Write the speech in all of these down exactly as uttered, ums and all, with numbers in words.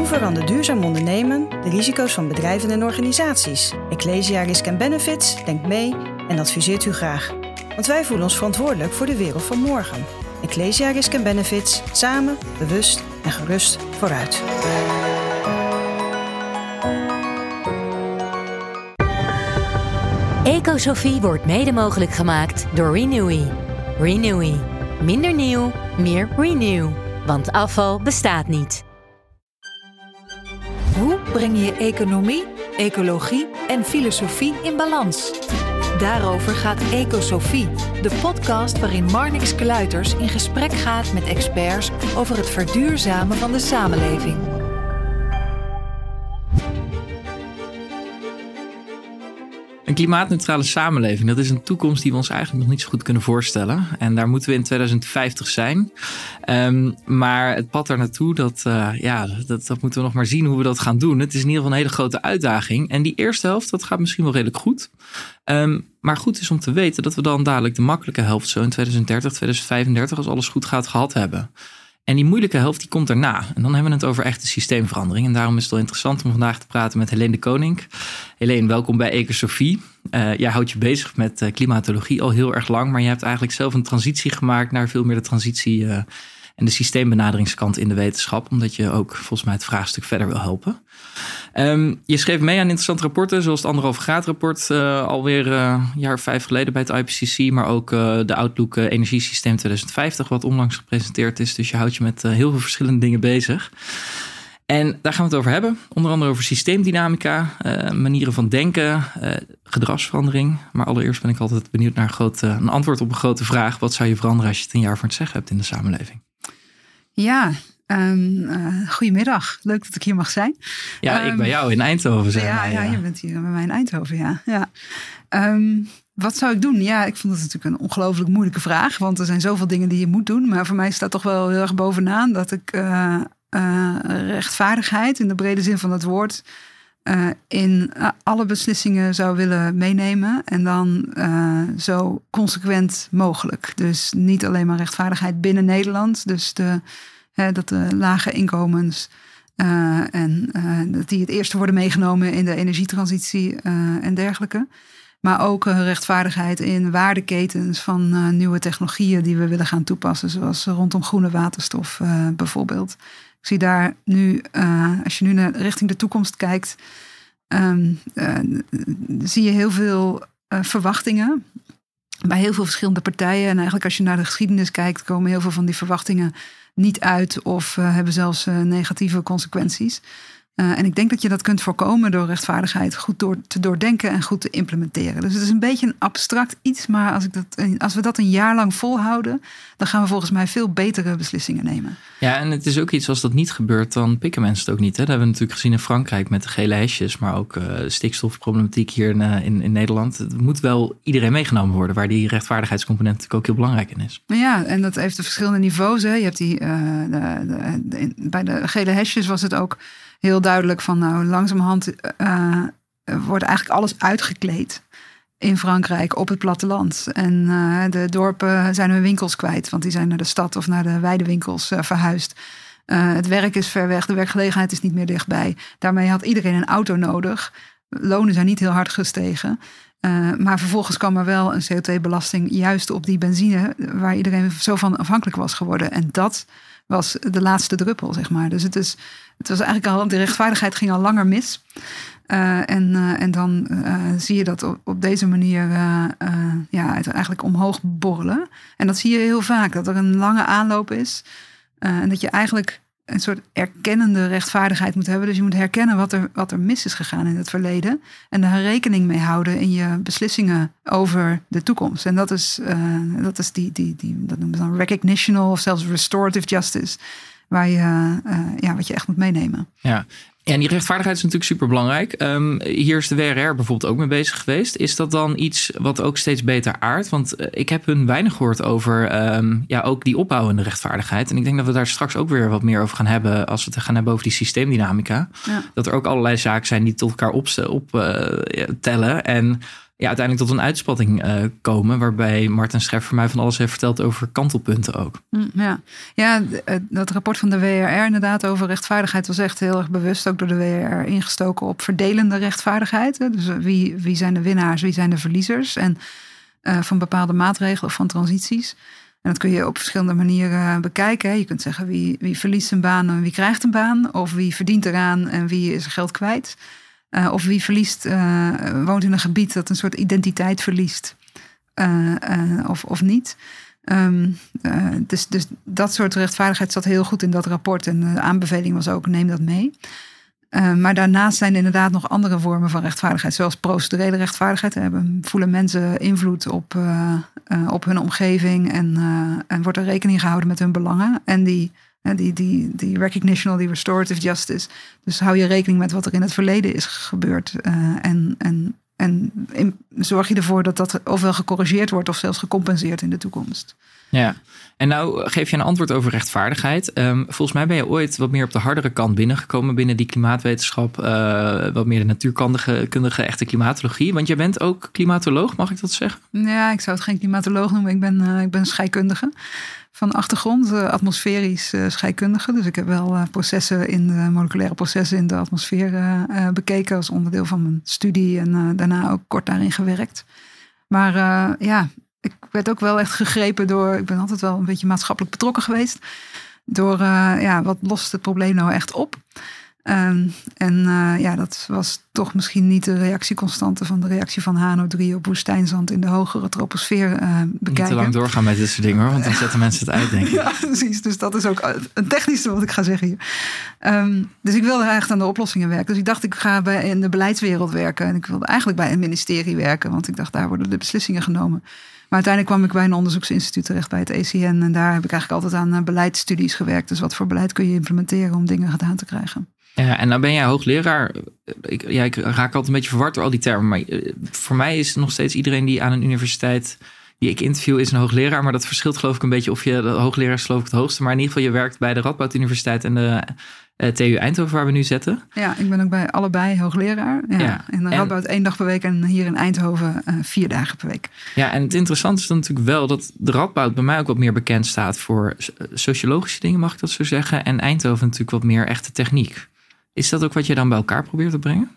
Hoe verandert duurzaam ondernemen de risico's van bedrijven en organisaties? Ecclesia Risk and Benefits denkt mee en adviseert u graag. Want wij voelen ons verantwoordelijk voor de wereld van morgen. Ecclesia Risk and Benefits, samen, bewust en gerust vooruit. Ecosofie wordt mede mogelijk gemaakt door Renewi. Renewi. Minder nieuw, meer renew. Want afval bestaat niet. Hoe breng je economie, ecologie en filosofie in balans? Daarover gaat Ecosofie, de podcast waarin Marnix Kluiters in gesprek gaat met experts over het verduurzamen van de samenleving. Een klimaatneutrale samenleving, dat is een toekomst die we ons eigenlijk nog niet zo goed kunnen voorstellen. En daar moeten we in twintig vijftig zijn. Um, maar het pad daar naartoe, dat, uh, ja, dat, dat moeten we nog maar zien hoe we dat gaan doen. Het is in ieder geval een hele grote uitdaging. En die eerste helft, dat gaat misschien wel redelijk goed. Um, maar goed is om te weten dat we dan dadelijk de makkelijke helft zo in twintig dertig, twintig vijfendertig, als alles goed gaat, gehad hebben. En die moeilijke helft die komt daarna. En dan hebben we het over echte systeemverandering. En daarom is het wel interessant om vandaag te praten met Heleen de Coninck. Heleen, welkom bij Ecosofie. Uh, jij houdt je bezig met uh, klimatologie al heel erg lang. Maar je hebt eigenlijk zelf een transitie gemaakt naar veel meer de transitie uh, en de systeembenaderingskant in de wetenschap. Omdat je ook volgens mij het vraagstuk verder wil helpen. Um, je schreef mee aan interessante rapporten. Zoals het Anderhalve Graad rapport uh, alweer uh, een jaar of vijf geleden bij het I P C C. Maar ook uh, de Outlook uh, Energiesysteem twintig vijftig wat onlangs gepresenteerd is. Dus je houdt je met uh, heel veel verschillende dingen bezig. En daar gaan we het over hebben. Onder andere over systeemdynamica, uh, manieren van denken, uh, gedragsverandering. Maar allereerst ben ik altijd benieuwd naar een, grote, een antwoord op een grote vraag. Wat zou je veranderen als je het een jaar voor het zeggen hebt in de samenleving? Ja, um, uh, goedemiddag. Leuk dat ik hier mag zijn. Ja, um, ik bij jou in Eindhoven. Zijn ja, wij, ja, ja, je bent hier bij mij in Eindhoven, ja. ja. Um, wat zou ik doen? Ja, ik vond het natuurlijk een ongelooflijk moeilijke vraag. Want er zijn zoveel dingen die je moet doen. Maar voor mij staat toch wel heel erg bovenaan dat ik uh, uh, rechtvaardigheid in de brede zin van het woord uh, in uh, alle beslissingen zou willen meenemen. En dan uh, zo consequent mogelijk. Dus niet alleen maar rechtvaardigheid binnen Nederland. Dus de... He, dat de lage inkomens uh, en uh, dat die het eerste worden meegenomen in de energietransitie uh, en dergelijke. Maar ook uh, rechtvaardigheid in waardeketens van uh, nieuwe technologieën die we willen gaan toepassen. Zoals rondom groene waterstof uh, bijvoorbeeld. Ik zie daar nu, uh, als je nu naar richting de toekomst kijkt, um, uh, zie je heel veel uh, verwachtingen. Bij heel veel verschillende partijen. En eigenlijk als je naar de geschiedenis kijkt, komen heel veel van die verwachtingen niet uit of uh, hebben zelfs uh, negatieve consequenties. Uh, en ik denk dat je dat kunt voorkomen door rechtvaardigheid goed door, te doordenken en goed te implementeren. Dus het is een beetje een abstract iets, maar als, ik dat, als we dat een jaar lang volhouden, dan gaan we volgens mij veel betere beslissingen nemen. Ja, en het is ook iets, als dat niet gebeurt, dan pikken mensen het ook niet. Hè? Dat hebben we natuurlijk gezien in Frankrijk met de gele hesjes, maar ook uh, stikstofproblematiek hier in, uh, in, in Nederland. Het moet wel iedereen meegenomen worden, waar die rechtvaardigheidscomponent natuurlijk ook heel belangrijk in is. Ja, en dat heeft de verschillende niveaus. Hè? Je hebt die, uh, de, de, de, in, bij de gele hesjes was het ook heel duidelijk van nou, langzamerhand uh, wordt eigenlijk alles uitgekleed in Frankrijk op het platteland. En uh, de dorpen zijn hun winkels kwijt, want die zijn naar de stad of naar de weidewinkels uh, verhuisd. Uh, het werk is ver weg, de werkgelegenheid is niet meer dichtbij. Daarmee had iedereen een auto nodig. Lonen zijn niet heel hard gestegen. Uh, maar vervolgens kwam er wel een C O twee belasting juist op die benzine waar iedereen zo van afhankelijk was geworden. En dat was de laatste druppel, zeg maar. Dus het is, het was eigenlijk al, de rechtvaardigheid ging al langer mis. Uh, en, uh, en dan uh, zie je dat op, op deze manier uh, uh, ja, het eigenlijk omhoog borrelen. En dat zie je heel vaak, dat er een lange aanloop is. Uh, en dat je eigenlijk een soort erkennende rechtvaardigheid moet hebben. Dus je moet herkennen wat er, wat er mis is gegaan in het verleden. En daar rekening mee houden in je beslissingen over de toekomst. En dat is, uh, dat, is die, die, die, dat noemen ze dan recognitional of zelfs restorative justice. Waar je, uh, ja, wat je echt moet meenemen. Ja, en die rechtvaardigheid is natuurlijk superbelangrijk. Um, hier is de W R R bijvoorbeeld ook mee bezig geweest. Is dat dan iets wat ook steeds beter aardt? Want ik heb hun weinig gehoord over um, ja, ook die opbouwende rechtvaardigheid. En ik denk dat we daar straks ook weer wat meer over gaan hebben als we het gaan hebben over die systeemdynamica. Ja. Dat er ook allerlei zaken zijn die tot elkaar optellen. Op, uh, tellen en ja, uiteindelijk tot een uitspatting uh, komen, waarbij Martin Scherf voor mij van alles heeft verteld over kantelpunten ook. Ja, ja dat rapport van de W R R inderdaad over rechtvaardigheid was echt heel erg bewust ook door de W R R ingestoken op verdelende rechtvaardigheid. Dus wie, wie zijn de winnaars, wie zijn de verliezers en uh, van bepaalde maatregelen of van transities. En dat kun je op verschillende manieren bekijken. Je kunt zeggen wie, wie verliest een baan en wie krijgt een baan, of wie verdient eraan en wie is geld kwijt. Uh, of wie verliest, uh, woont in een gebied dat een soort identiteit verliest. Uh, uh, of, of niet. Um, uh, dus, dus dat soort rechtvaardigheid zat heel goed in dat rapport. En de aanbeveling was ook, neem dat mee. Uh, maar daarnaast zijn er inderdaad nog andere vormen van rechtvaardigheid. Zoals procedurele rechtvaardigheid. Hebben, voelen mensen invloed op, uh, uh, op hun omgeving. En, uh, en wordt er rekening gehouden met hun belangen. En die... Die, die, die recognitional, die restorative justice. Dus hou je rekening met wat er in het verleden is gebeurd. Uh, en en, en in, zorg je ervoor dat dat ofwel gecorrigeerd wordt of zelfs gecompenseerd in de toekomst. Ja, en nou geef je een antwoord over rechtvaardigheid. Um, volgens mij ben je ooit wat meer op de hardere kant binnengekomen binnen die klimaatwetenschap. Uh, wat meer de natuurkundige, kundige, echte klimatologie. Want jij bent ook klimatoloog, mag ik dat zeggen? Ja, ik zou het geen klimatoloog noemen. Ik ben, uh, ik ben scheikundige. Van achtergrond, uh, atmosferisch uh, scheikundige. Dus ik heb wel uh, processen in de, moleculaire processen in de atmosfeer uh, uh, bekeken als onderdeel van mijn studie. En uh, daarna ook kort daarin gewerkt. Maar uh, ja, ik werd ook wel echt gegrepen door... Ik ben altijd wel een beetje maatschappelijk betrokken geweest. Door, uh, ja, wat lost het probleem nou echt op? Um, en uh, ja, dat was toch misschien niet de reactieconstante van de reactie van H N O drie op woestijnzand in de hogere troposfeer uh, bekijken. Niet te lang doorgaan met dit soort dingen hoor, want dan zetten mensen het uit, denk ik. Ja, precies. Dus dat is ook een technische wat ik ga zeggen hier. Um, dus ik wilde echt aan de oplossingen werken. Dus ik dacht, ik ga bij, in de beleidswereld werken. En ik wilde eigenlijk bij een ministerie werken, want ik dacht, daar worden de beslissingen genomen. Maar uiteindelijk kwam ik bij een onderzoeksinstituut terecht, bij het E C N. En daar heb ik eigenlijk altijd aan beleidsstudies gewerkt. Dus wat voor beleid kun je implementeren om dingen gedaan te krijgen? Ja, en nou ben jij hoogleraar. Ik, ja, ik raak altijd een beetje verward door al die termen. Maar voor mij is nog steeds iedereen die aan een universiteit die ik interview is een hoogleraar. Maar dat verschilt geloof ik een beetje of je de hoogleraar is geloof ik het hoogste. Maar in ieder geval je werkt bij de Radboud Universiteit en de uh, T U Eindhoven waar we nu zitten. Ja, ik ben ook bij allebei hoogleraar. Ja, ja. In de Radboud en één dag per week en hier in Eindhoven uh, vier dagen per week. Ja, en het interessante is dan natuurlijk wel dat de Radboud bij mij ook wat meer bekend staat voor sociologische dingen, mag ik dat zo zeggen. En Eindhoven natuurlijk wat meer echte techniek. Is dat ook wat je dan bij elkaar probeert te brengen?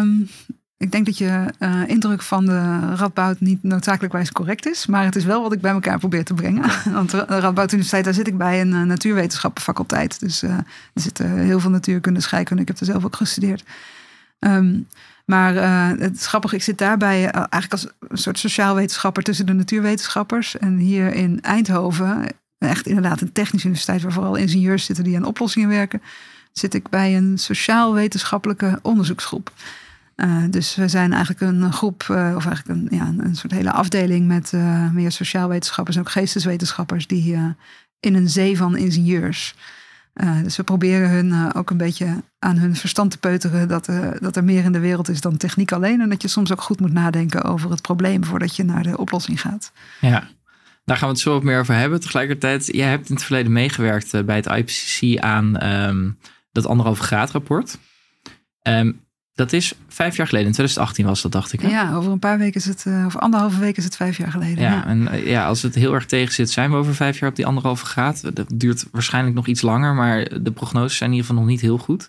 Um, ik denk dat je uh, indruk van de Radboud niet noodzakelijkwijs correct is. Maar het is wel wat ik bij elkaar probeer te brengen. Want de Radboud Universiteit, daar zit ik bij een uh, natuurwetenschappenfaculteit. Dus uh, er zitten heel veel natuurkunde, scheikunde. Ik heb er zelf ook gestudeerd. Um, maar uh, het is grappig, ik zit daarbij uh, eigenlijk als een soort sociaal wetenschapper tussen de natuurwetenschappers. En hier in Eindhoven, echt inderdaad een technische universiteit waar vooral ingenieurs zitten die aan oplossingen werken, zit ik bij een sociaal-wetenschappelijke onderzoeksgroep. Uh, dus we zijn eigenlijk een groep, uh, of eigenlijk een, ja, een soort hele afdeling met uh, meer sociaal-wetenschappers en ook geesteswetenschappers die uh, in een zee van ingenieurs. Uh, dus we proberen hun uh, ook een beetje aan hun verstand te peuteren dat, uh, dat er meer in de wereld is dan techniek alleen. En dat je soms ook goed moet nadenken over het probleem voordat je naar de oplossing gaat. Ja. Daar gaan we het zo wat meer over hebben. Tegelijkertijd, jij hebt in het verleden meegewerkt uh, bij het I P C C aan um, dat anderhalve graad rapport. Um, dat is vijf jaar geleden. In twintig achttien was dat, dacht ik. Hè? Ja, over een paar weken is het, uh, over anderhalve week is het vijf jaar geleden. Ja, ja. En uh, ja, als het heel erg tegen zit, zijn we over vijf jaar op die anderhalve graad. Dat duurt waarschijnlijk nog iets langer, maar de prognoses zijn in ieder geval nog niet heel goed.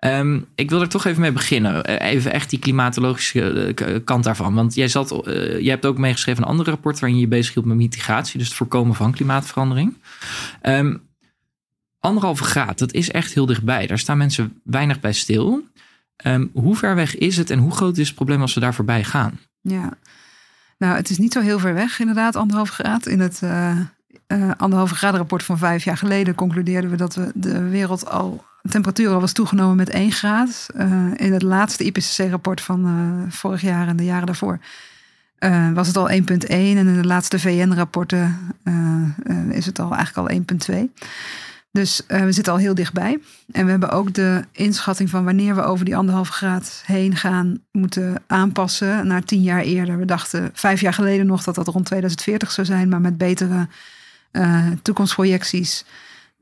Um, ik wil er toch even mee beginnen. Even echt die klimatologische kant daarvan. Want jij zat, uh, jij hebt ook meegeschreven een ander rapport waarin je je bezig hield met mitigatie, dus het voorkomen van klimaatverandering. Um, anderhalve graad, dat is echt heel dichtbij. Daar staan mensen weinig bij stil. Um, hoe ver weg is het en hoe groot is het probleem als we daar voorbij gaan? Ja, nou, het is niet zo heel ver weg inderdaad, anderhalve graad. In het uh, uh, anderhalve graad rapport van vijf jaar geleden concludeerden we dat we de wereld al... De temperatuur al was toegenomen met één graad. Uh, in het laatste I P C C-rapport van uh, vorig jaar en de jaren daarvoor uh, was het al één punt één. En in de laatste V N-rapporten uh, uh, is het al eigenlijk al één punt twee. Dus uh, we zitten al heel dichtbij. En we hebben ook de inschatting van wanneer we over die anderhalve graad heen gaan moeten aanpassen naar tien jaar eerder. We dachten vijf jaar geleden nog dat dat rond tweeduizend veertig zou zijn. Maar met betere uh, toekomstprojecties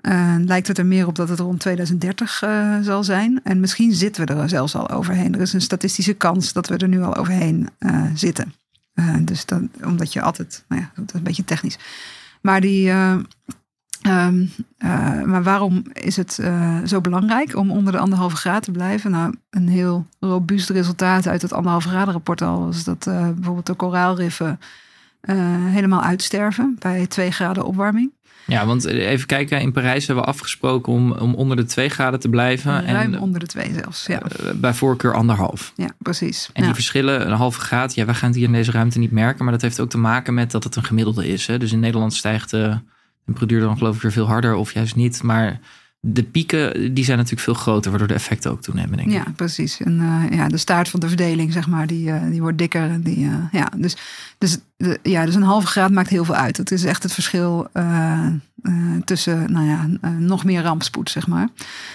Uh, lijkt het er meer op dat het rond tweeduizend dertig uh, zal zijn. En misschien zitten we er zelfs al overheen. Er is een statistische kans dat we er nu al overheen uh, zitten. Uh, dus dan, omdat je altijd... Nou ja, dat is een beetje technisch. Maar die... Uh, Um, uh, maar waarom is het uh, zo belangrijk om onder de anderhalve graad te blijven? Nou, een heel robuust resultaat uit het anderhalve graad rapport al was dat uh, bijvoorbeeld de koraalriffen uh, helemaal uitsterven bij twee graden opwarming. Ja, want even kijken, in Parijs hebben we afgesproken om, om onder de twee graden te blijven. Ruim en, onder de twee zelfs, ja. Uh, bij voorkeur anderhalf. Ja, precies. En ja. Die verschillen, een halve graad, ja, wij gaan het hier in deze ruimte niet merken, maar dat heeft ook te maken met dat het een gemiddelde is. Hè? Dus in Nederland stijgt... Uh, de temperatuur dan geloof ik weer veel harder of juist niet. Maar de pieken die zijn natuurlijk veel groter, waardoor de effecten ook toenemen, denk ik. Ja, precies. En uh, ja, de staart van de verdeling, zeg maar, die, uh, die wordt dikker. En die, uh, ja. Dus, dus, de, ja, dus een halve graad maakt heel veel uit. Het is echt het verschil uh, uh, tussen nou ja, uh, nog meer rampspoed, zeg maar.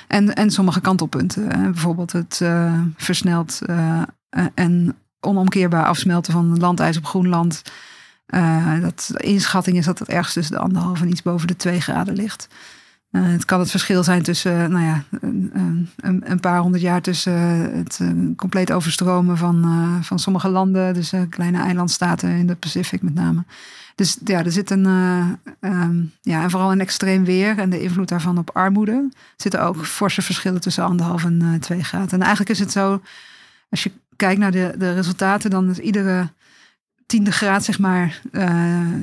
En, en sommige kantelpunten. Hè. Bijvoorbeeld het uh, versneld uh, uh, en onomkeerbaar afsmelten van landijs op Groenland. Uh, dat de inschatting is dat het ergens tussen de anderhalf en iets boven de twee graden ligt. Uh, het kan het verschil zijn tussen nou ja, een, een paar honderd jaar tussen het compleet overstromen van, uh, van sommige landen. Dus uh, kleine eilandstaten in de Pacific met name. Dus ja, er zit een, uh, um, ja, en vooral een extreem weer en de invloed daarvan op armoede. Er zitten ook forse verschillen tussen anderhalf en uh, twee graden. En eigenlijk is het zo, als je kijkt naar de, de resultaten, dan is iedere... tiende graad, zeg maar, uh,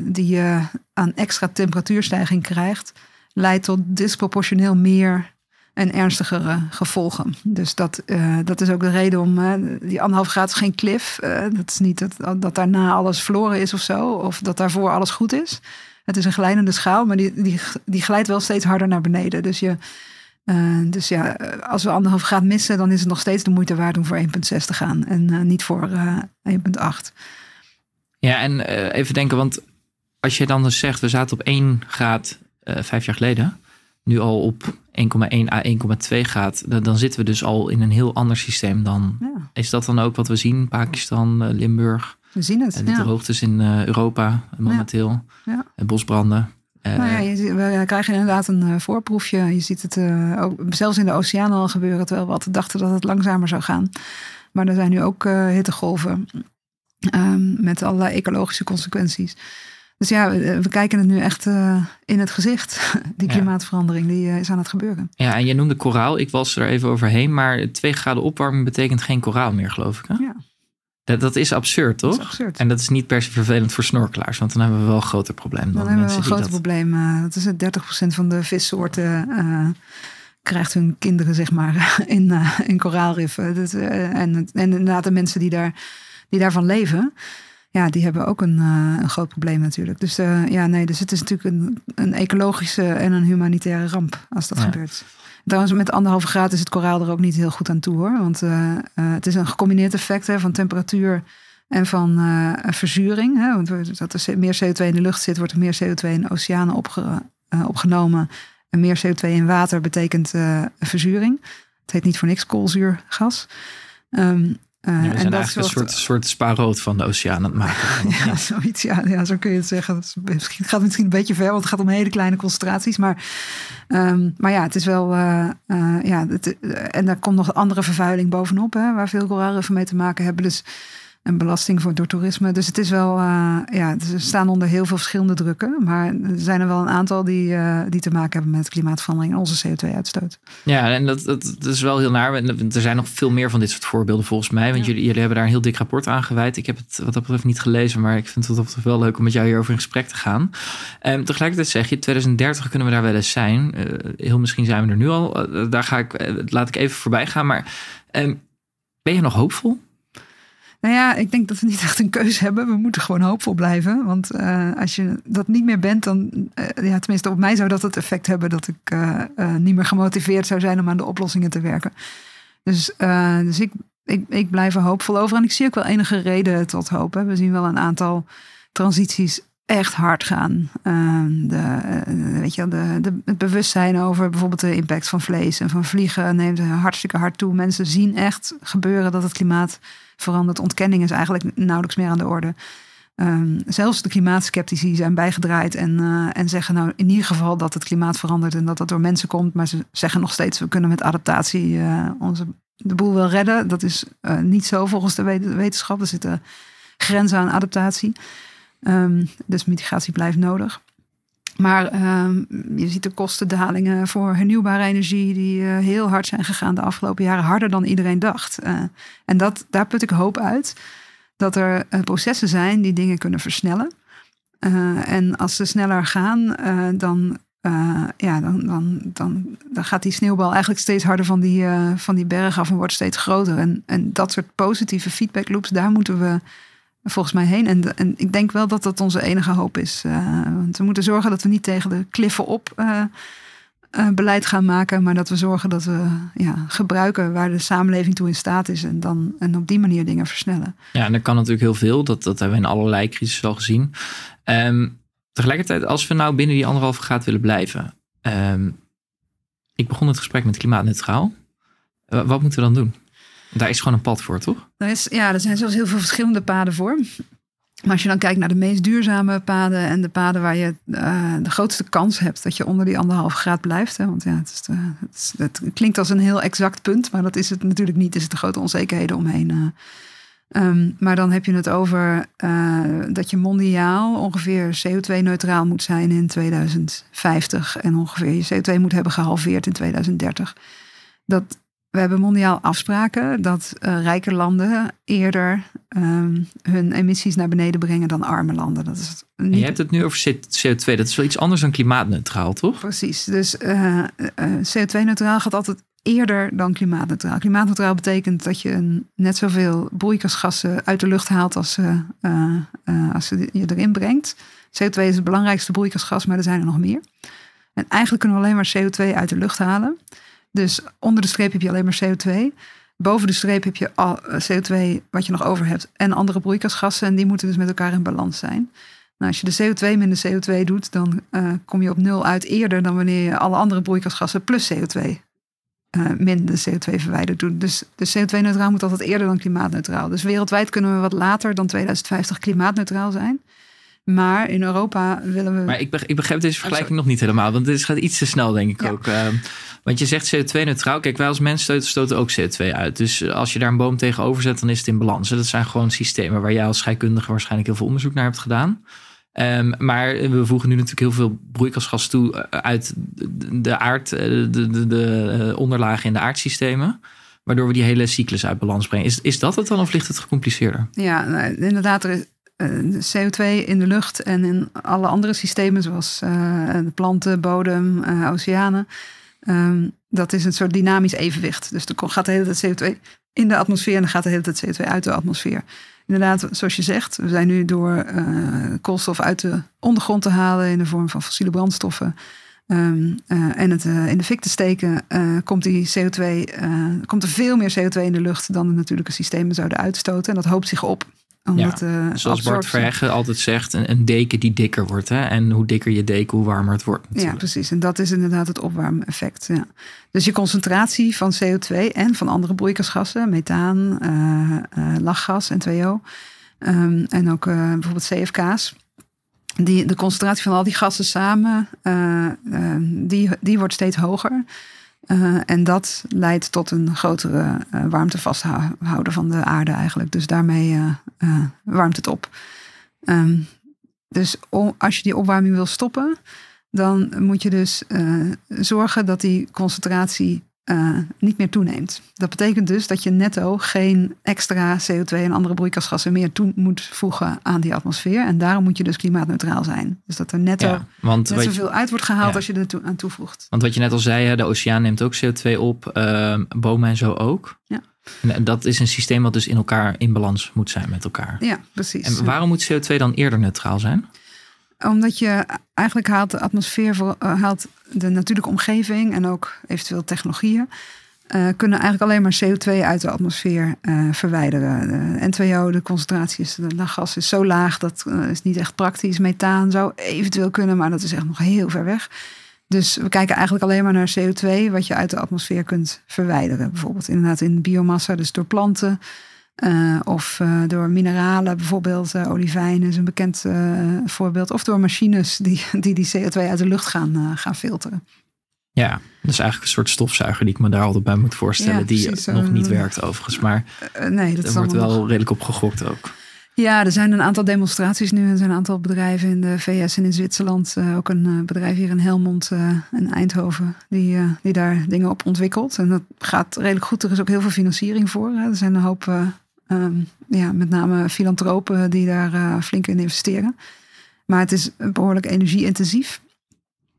die je aan extra temperatuurstijging krijgt, leidt tot disproportioneel meer en ernstigere gevolgen. Dus dat, uh, dat is ook de reden om, uh, die anderhalf graad is geen klif. Uh, dat is niet dat, dat daarna alles verloren is of zo, of dat daarvoor alles goed is. Het is een glijdende schaal, maar die, die, die glijdt wel steeds harder naar beneden. Dus je... Uh, dus ja, als we anderhalf graad missen, dan is het nog steeds de moeite waard om voor één komma zes te gaan en uh, niet voor uh, één komma acht. Ja, en uh, even denken, want als je dan dus zegt... we zaten op één graad uh, vijf jaar geleden... nu al op één komma één à één komma twee graad... Dan, dan zitten we dus al in een heel ander systeem dan. Ja. Is dat dan ook wat we zien? Pakistan, uh, Limburg, we zien het, uh, de ja. droogtes in uh, Europa momenteel... Ja. Ja. Uh, bosbranden. Uh, nou ja, je, we krijgen inderdaad een uh, voorproefje. Je ziet het uh, ook, zelfs in de oceanen al gebeuren... terwijl we altijd dachten dat het langzamer zou gaan. Maar er zijn nu ook uh, hittegolven... Um, met allerlei ecologische consequenties. Dus ja, we, we kijken het nu echt uh, in het gezicht. Die klimaatverandering die uh, is aan het gebeuren. Ja, en je noemde koraal. Ik was er even overheen. Maar twee graden opwarming betekent geen koraal meer, geloof ik. Hè? Ja. Dat, dat is absurd, toch? Dat is absurd. En dat is niet per se vervelend voor snorkelaars. Want dan hebben we wel een groter probleem. Dan, dan hebben we wel een groter dat... probleem. Uh, dat is dertig procent van de vissoorten... Uh, krijgt hun kinderen, zeg maar, in, uh, in koraalriffen. Dat, uh, en, en inderdaad de mensen die daar... die daarvan leven, ja, die hebben ook een, uh, een groot probleem natuurlijk. Dus uh, ja, nee, dus het is natuurlijk een, een ecologische en een humanitaire ramp als dat ja. gebeurt. Trouwens, met anderhalve graad is het koraal er ook niet heel goed aan toe, hoor. Want uh, uh, het is een gecombineerd effect, hè, van temperatuur en van uh, verzuring. Hè, want dat er meer C O twee in de lucht zit, wordt er meer C O twee in oceanen opge- uh, opgenomen. En meer C O twee in water betekent uh, verzuring. Het heet niet voor niks koolzuurgas. Um, Uh, ja, we zijn en dat eigenlijk soort... een soort, soort spaarrood van de oceaan aan het maken. Ja, zoiets, ja, ja, zo kun je het zeggen. Het misschien, gaat misschien een beetje ver, want het gaat om hele kleine concentraties. Maar, um, maar ja, het is wel... Uh, uh, ja, het, en daar komt nog andere vervuiling bovenop, hè, waar veel koraalriffen mee te maken hebben. Dus een belasting voor, door toerisme. Dus het is wel... Uh, ja, ze staan onder heel veel verschillende drukken. Maar er zijn er wel een aantal die, uh, die te maken hebben met klimaatverandering en onze C O twee uitstoot. Ja, en dat, dat, dat is wel heel naar. En er zijn nog veel meer van dit soort voorbeelden volgens mij. Want ja. jullie, jullie hebben daar een heel dik rapport aan gewijd. Ik heb het wat dat betreft niet gelezen. Maar ik vind het wat wel leuk om met jou hierover in gesprek te gaan. Um, tegelijkertijd zeg je, tweeduizend dertig kunnen we daar wel eens zijn. Uh, heel misschien zijn we er nu al. Uh, daar ga ik, uh, laat ik even voorbij gaan. Maar um, ben je nog hoopvol? Nou ja, ik denk dat we niet echt een keuze hebben. We moeten gewoon hoopvol blijven. Want uh, als je dat niet meer bent, dan... Uh, ja, tenminste, op mij zou dat het effect hebben... dat ik uh, uh, niet meer gemotiveerd zou zijn om aan de oplossingen te werken. Dus, uh, dus ik, ik, ik blijf er hoopvol over. En ik zie ook wel enige reden tot hoop. Hè. We zien wel een aantal transities echt hard gaan. Uh, de, uh, weet je, de, de, het bewustzijn over bijvoorbeeld de impact van vlees en van vliegen... neemt hartstikke hard toe. Mensen zien echt gebeuren dat het klimaat... verandert. Ontkenning is eigenlijk nauwelijks meer aan de orde. Um, zelfs de klimaatskeptici zijn bijgedraaid en, uh, en zeggen nou in ieder geval dat het klimaat verandert en dat dat door mensen komt. Maar ze zeggen nog steeds, we kunnen met adaptatie uh, onze, de boel wel redden. Dat is uh, niet zo volgens de wetenschap. Er zitten grenzen aan adaptatie. Um, dus mitigatie blijft nodig. Maar um, je ziet de kostendalingen voor hernieuwbare energie die uh, heel hard zijn gegaan de afgelopen jaren. Harder dan iedereen dacht. Uh, en dat, daar put ik hoop uit. Dat er uh, processen zijn die dingen kunnen versnellen. Uh, en als ze sneller gaan, uh, dan, uh, ja, dan, dan, dan, dan gaat die sneeuwbal eigenlijk steeds harder van die, uh, van die berg af en wordt steeds groter. En, en dat soort positieve feedback loops, daar moeten we volgens mij heen. En, en ik denk wel dat dat onze enige hoop is. Uh, want we moeten zorgen dat we niet tegen de kliffen op uh, uh, beleid gaan maken. Maar dat we zorgen dat we ja, gebruiken waar de samenleving toe in staat is. En, dan, en op die manier dingen versnellen. Ja, en dat kan natuurlijk heel veel. Dat, dat hebben we in allerlei crisis al gezien. Um, tegelijkertijd, als we nou binnen die anderhalve graad willen blijven. Um, ik begon het gesprek met klimaatneutraal. Uh, wat moeten we dan doen? Daar is gewoon een pad voor, toch? Er is, ja, er zijn zelfs heel veel verschillende paden voor. Maar als je dan kijkt naar de meest duurzame paden en de paden waar je uh, de grootste kans hebt dat je onder die anderhalve graad blijft. Hè? Want ja, het, is de, het, is, het klinkt als een heel exact punt, maar dat is het natuurlijk niet. Er zitten grote onzekerheden omheen. Uh. Um, maar dan heb je het over uh, dat je mondiaal ongeveer C O twee neutraal moet zijn in tweeduizend vijftig. En ongeveer je C O twee moet hebben gehalveerd in tweeduizend dertig. Dat... We hebben mondiaal afspraken dat uh, rijke landen eerder um, hun emissies naar beneden brengen dan arme landen. Dat is niet... Je hebt het nu over C O twee. Dat is wel iets anders dan klimaatneutraal, toch? Precies. Dus uh, uh, C O twee neutraal gaat altijd eerder dan klimaatneutraal. Klimaatneutraal betekent dat je een, net zoveel broeikasgassen uit de lucht haalt als, uh, uh, uh, als je erin brengt. C O twee is het belangrijkste broeikasgas, maar er zijn er nog meer. En eigenlijk kunnen we alleen maar C O twee uit de lucht halen. Dus onder de streep heb je alleen maar C O twee. Boven de streep heb je al C O twee wat je nog over hebt. En andere broeikasgassen. En die moeten dus met elkaar in balans zijn. Nou, als je de C O twee minder C O twee doet. Dan uh, kom je op nul uit eerder dan wanneer je alle andere broeikasgassen plus C O twee. Uh, minder C O twee verwijderd doet. Dus, dus C O twee neutraal moet altijd eerder dan klimaatneutraal. Dus wereldwijd kunnen we wat later dan tweeduizend vijftig klimaatneutraal zijn. Maar in Europa willen we... Maar ik begrijp, ik begrijp deze vergelijking oh, nog niet helemaal. Want dit gaat iets te snel, denk ik ja. ook. Uh, want je zegt C O twee neutraal. Kijk, wij als mensen stoten ook C O twee uit. Dus als je daar een boom tegenover zet, dan is het in balans. Dat zijn gewoon systemen waar jij als scheikundige waarschijnlijk heel veel onderzoek naar hebt gedaan. Um, maar we voegen nu natuurlijk heel veel broeikasgas toe uit de aard, de, de, de onderlagen in de aardsystemen. Waardoor we die hele cyclus uit balans brengen. Is, is dat het dan of ligt het gecompliceerder? Ja, nou, inderdaad, er is... C O twee in de lucht en in alle andere systemen zoals uh, planten, bodem, uh, oceanen. Um, dat is een soort dynamisch evenwicht. Dus er gaat de hele tijd C O twee in de atmosfeer en dan gaat de hele tijd C O twee uit de atmosfeer. Inderdaad, zoals je zegt, we zijn nu door uh, koolstof uit de ondergrond te halen in de vorm van fossiele brandstoffen. Um, uh, en het uh, in de fik te steken, uh, komt, die C O twee, uh, komt er veel meer C O twee in de lucht dan de natuurlijke systemen zouden uitstoten. En dat hoopt zich op. Ja, zoals absorptie. Bart Verheggen altijd zegt, een deken die dikker wordt. Hè? En hoe dikker je deken, hoe warmer het wordt. Natuurlijk. Ja, precies. En dat is inderdaad het opwarmeffect. Ja. Dus je concentratie van C O twee en van andere broeikasgassen, methaan, uh, uh, lachgas, N twee O. Um, en ook uh, bijvoorbeeld C F K's. Die, de concentratie van al die gassen samen, uh, uh, die, die wordt steeds hoger. Uh, en dat leidt tot een grotere uh, warmte vasthouden van de aarde eigenlijk. Dus daarmee uh, uh, warmt het op. Um, dus om, als je die opwarming wil stoppen, dan moet je dus uh, zorgen dat die concentratie uh, niet meer toeneemt. Dat betekent dus dat je netto geen extra C O twee en andere broeikasgassen meer toe moet voegen aan die atmosfeer. En daarom moet je dus klimaatneutraal zijn. Dus dat er netto ja, want net zoveel je, uit wordt gehaald ja. als je er toe, aan toevoegt. Want wat je net al zei, de oceaan neemt ook C O twee op, uh, bomen en zo ook. Ja. En dat is een systeem wat dus in elkaar in balans moet zijn met elkaar. Ja, precies. En waarom moet C O twee dan eerder neutraal zijn? Omdat je eigenlijk haalt de atmosfeer, voor, uh, haalt de natuurlijke omgeving en ook eventueel technologieën. Uh, kunnen eigenlijk alleen maar C O twee uit de atmosfeer uh, verwijderen. De N twee O, de concentratie is, de lachgas is zo laag, dat uh, is niet echt praktisch. Methaan zou eventueel kunnen, maar dat is echt nog heel ver weg. Dus we kijken eigenlijk alleen maar naar C O twee, wat je uit de atmosfeer kunt verwijderen. Bijvoorbeeld inderdaad in biomassa, dus door planten. Uh, of uh, door mineralen, bijvoorbeeld uh, olivijn is een bekend uh, voorbeeld. Of door machines die die, die C O twee uit de lucht gaan, uh, gaan filteren. Ja, dus eigenlijk een soort stofzuiger die ik me daar altijd bij moet voorstellen. Ja, die precies, nog um, niet werkt overigens, maar uh, nee, dat er wordt wel nog redelijk op gegokt ook. Ja, er zijn een aantal demonstraties nu. Er zijn een aantal bedrijven in de V S en in Zwitserland. Uh, ook een uh, bedrijf hier in Helmond en uh, Eindhoven die, uh, die daar dingen op ontwikkelt. En dat gaat redelijk goed. Er is ook heel veel financiering voor. Hè. Er zijn een hoop, uh, um, ja, met name filantropen die daar uh, flink in investeren. Maar het is behoorlijk energie-intensief.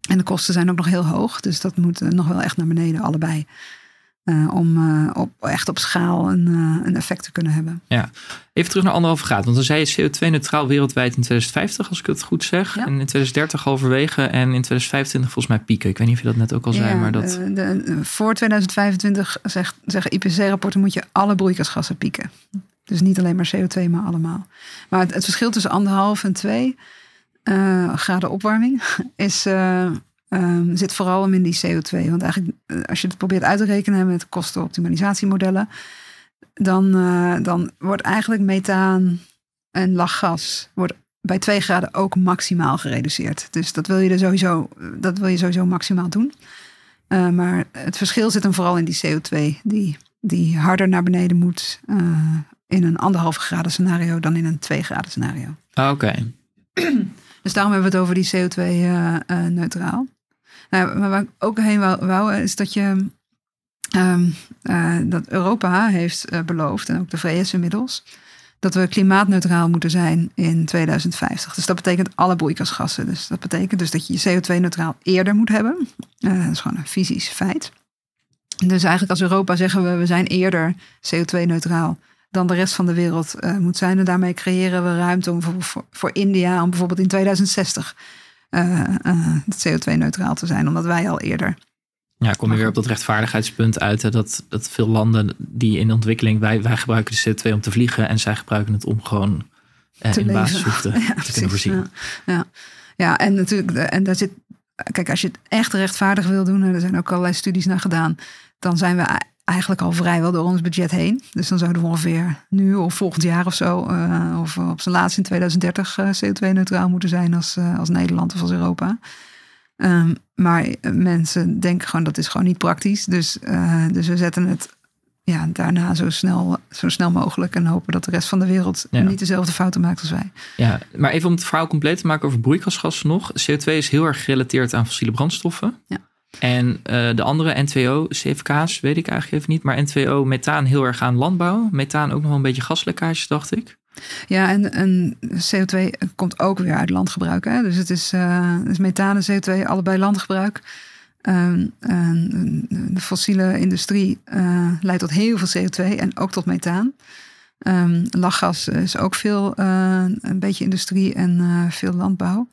En de kosten zijn ook nog heel hoog. Dus dat moet uh, nog wel echt naar beneden allebei. Uh, om uh, op, echt op schaal een, uh, een effect te kunnen hebben. Ja, even terug naar anderhalve graad. Want dan zei je C O twee neutraal wereldwijd in twintig vijftig, als ik het goed zeg. Ja. En in twintig dertig halverwege en in twintig vijfentwintig volgens mij pieken. Ik weet niet of je dat net ook al zei. Ja, maar dat... de, de, voor twintig vijfentwintig zegt, zeggen I P C C-rapporten moet je alle broeikasgassen pieken. Dus niet alleen maar C O twee, maar allemaal. Maar het, het verschil tussen anderhalf en twee uh, graden opwarming is... Uh, Um, zit vooral hem in die C O twee. Want eigenlijk, als je het probeert uit te rekenen met kostenoptimalisatiemodellen, dan, uh, dan wordt eigenlijk methaan en lachgas wordt bij twee graden ook maximaal gereduceerd. Dus dat wil je er sowieso, dat wil je sowieso maximaal doen. Uh, maar het verschil zit hem vooral in die C O twee, die, die harder naar beneden moet uh, in een anderhalve graden scenario dan in een twee graden scenario. Oké. Okay. Dus daarom hebben we het over die C O twee neutraal. Nou, maar waar ik ook heen wou, wou is dat je um, uh, dat Europa heeft uh, beloofd, en ook de V S inmiddels, dat we klimaatneutraal moeten zijn in twintig vijftig. Dus dat betekent alle broeikasgassen. Dus dat betekent dus dat je je C O twee neutraal eerder moet hebben. Uh, dat is gewoon een fysisch feit. Dus eigenlijk als Europa zeggen we, we zijn eerder C O twee neutraal dan de rest van de wereld uh, moet zijn. En daarmee creëren we ruimte om voor, voor India om bijvoorbeeld in twintig zestig... Uh, uh, C O twee neutraal te zijn, omdat wij al eerder... Ja, kom je weer op dat rechtvaardigheidspunt uit. Hè, dat, dat veel landen die in ontwikkeling... Wij, wij gebruiken de C O twee om te vliegen en zij gebruiken het om gewoon uh, in de basishoefte ja, te precies, kunnen voorzien. Ja, ja. ja en natuurlijk, en daar zit... Kijk, als je het echt rechtvaardig wil doen, en er zijn ook allerlei studies naar gedaan, dan zijn we eigenlijk al vrijwel door ons budget heen. Dus dan zouden we ongeveer nu of volgend jaar of zo... Uh, of op zijn laatst in twintig dertig uh, C O twee neutraal moeten zijn als, uh, als Nederland of als Europa. Um, maar mensen denken gewoon dat is gewoon niet praktisch. Dus, uh, dus we zetten het ja, daarna zo snel, zo snel mogelijk... en hopen dat de rest van de wereld ja. niet dezelfde fouten maakt als wij. Ja, maar even om het verhaal compleet te maken over broeikasgassen nog. C O twee is heel erg gerelateerd aan fossiele brandstoffen. Ja. En uh, de andere, N W O, C F K's, weet ik eigenlijk even niet. Maar N W O, methaan heel erg aan landbouw. Methaan ook nog wel een beetje gaslekkage, dacht ik. Ja, en, en C O twee komt ook weer uit landgebruik. Hè? Dus het is, uh, is methaan en C O twee allebei landgebruik. Um, um, de fossiele industrie uh, leidt tot heel veel C O twee en ook tot methaan. Um, lachgas is ook veel, uh, een beetje industrie en uh, veel landbouw.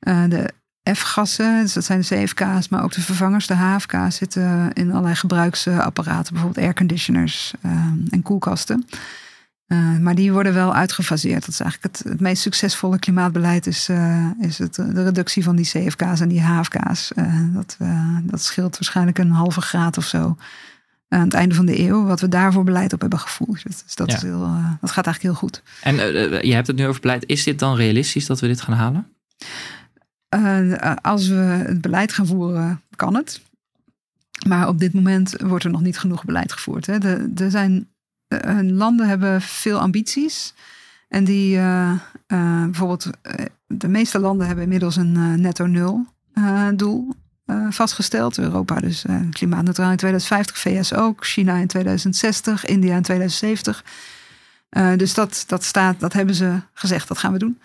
Uh, de F-gassen, dus dat zijn de C F K's, maar ook de vervangers, de H F K's, zitten in allerlei gebruiksapparaten, bijvoorbeeld airconditioners uh, en koelkasten. Uh, maar die worden wel uitgefaseerd. Dat is eigenlijk het, het meest succesvolle klimaatbeleid, is, uh, is het, de reductie van die C F K's en die H F K's. Uh, dat, uh, dat scheelt waarschijnlijk een halve graad of zo aan het einde van de eeuw, wat we daarvoor beleid op hebben gevoerd. Dus dat, ja. is heel, uh, dat gaat eigenlijk heel goed. En uh, je hebt het nu over beleid. Is dit dan realistisch dat we dit gaan halen? Uh, als we het beleid gaan voeren, kan het. Maar op dit moment wordt er nog niet genoeg beleid gevoerd. Hè. De, de zijn, uh, landen hebben veel ambities. En die uh, uh, bijvoorbeeld, uh, de meeste landen hebben inmiddels een uh, netto nul uh, doel uh, vastgesteld. Europa dus uh, klimaatneutraal in twintig vijftig, V S ook, China in twintig zestig, India in twintig zeventig. Uh, dus dat, dat staat, dat hebben ze gezegd, dat gaan we doen.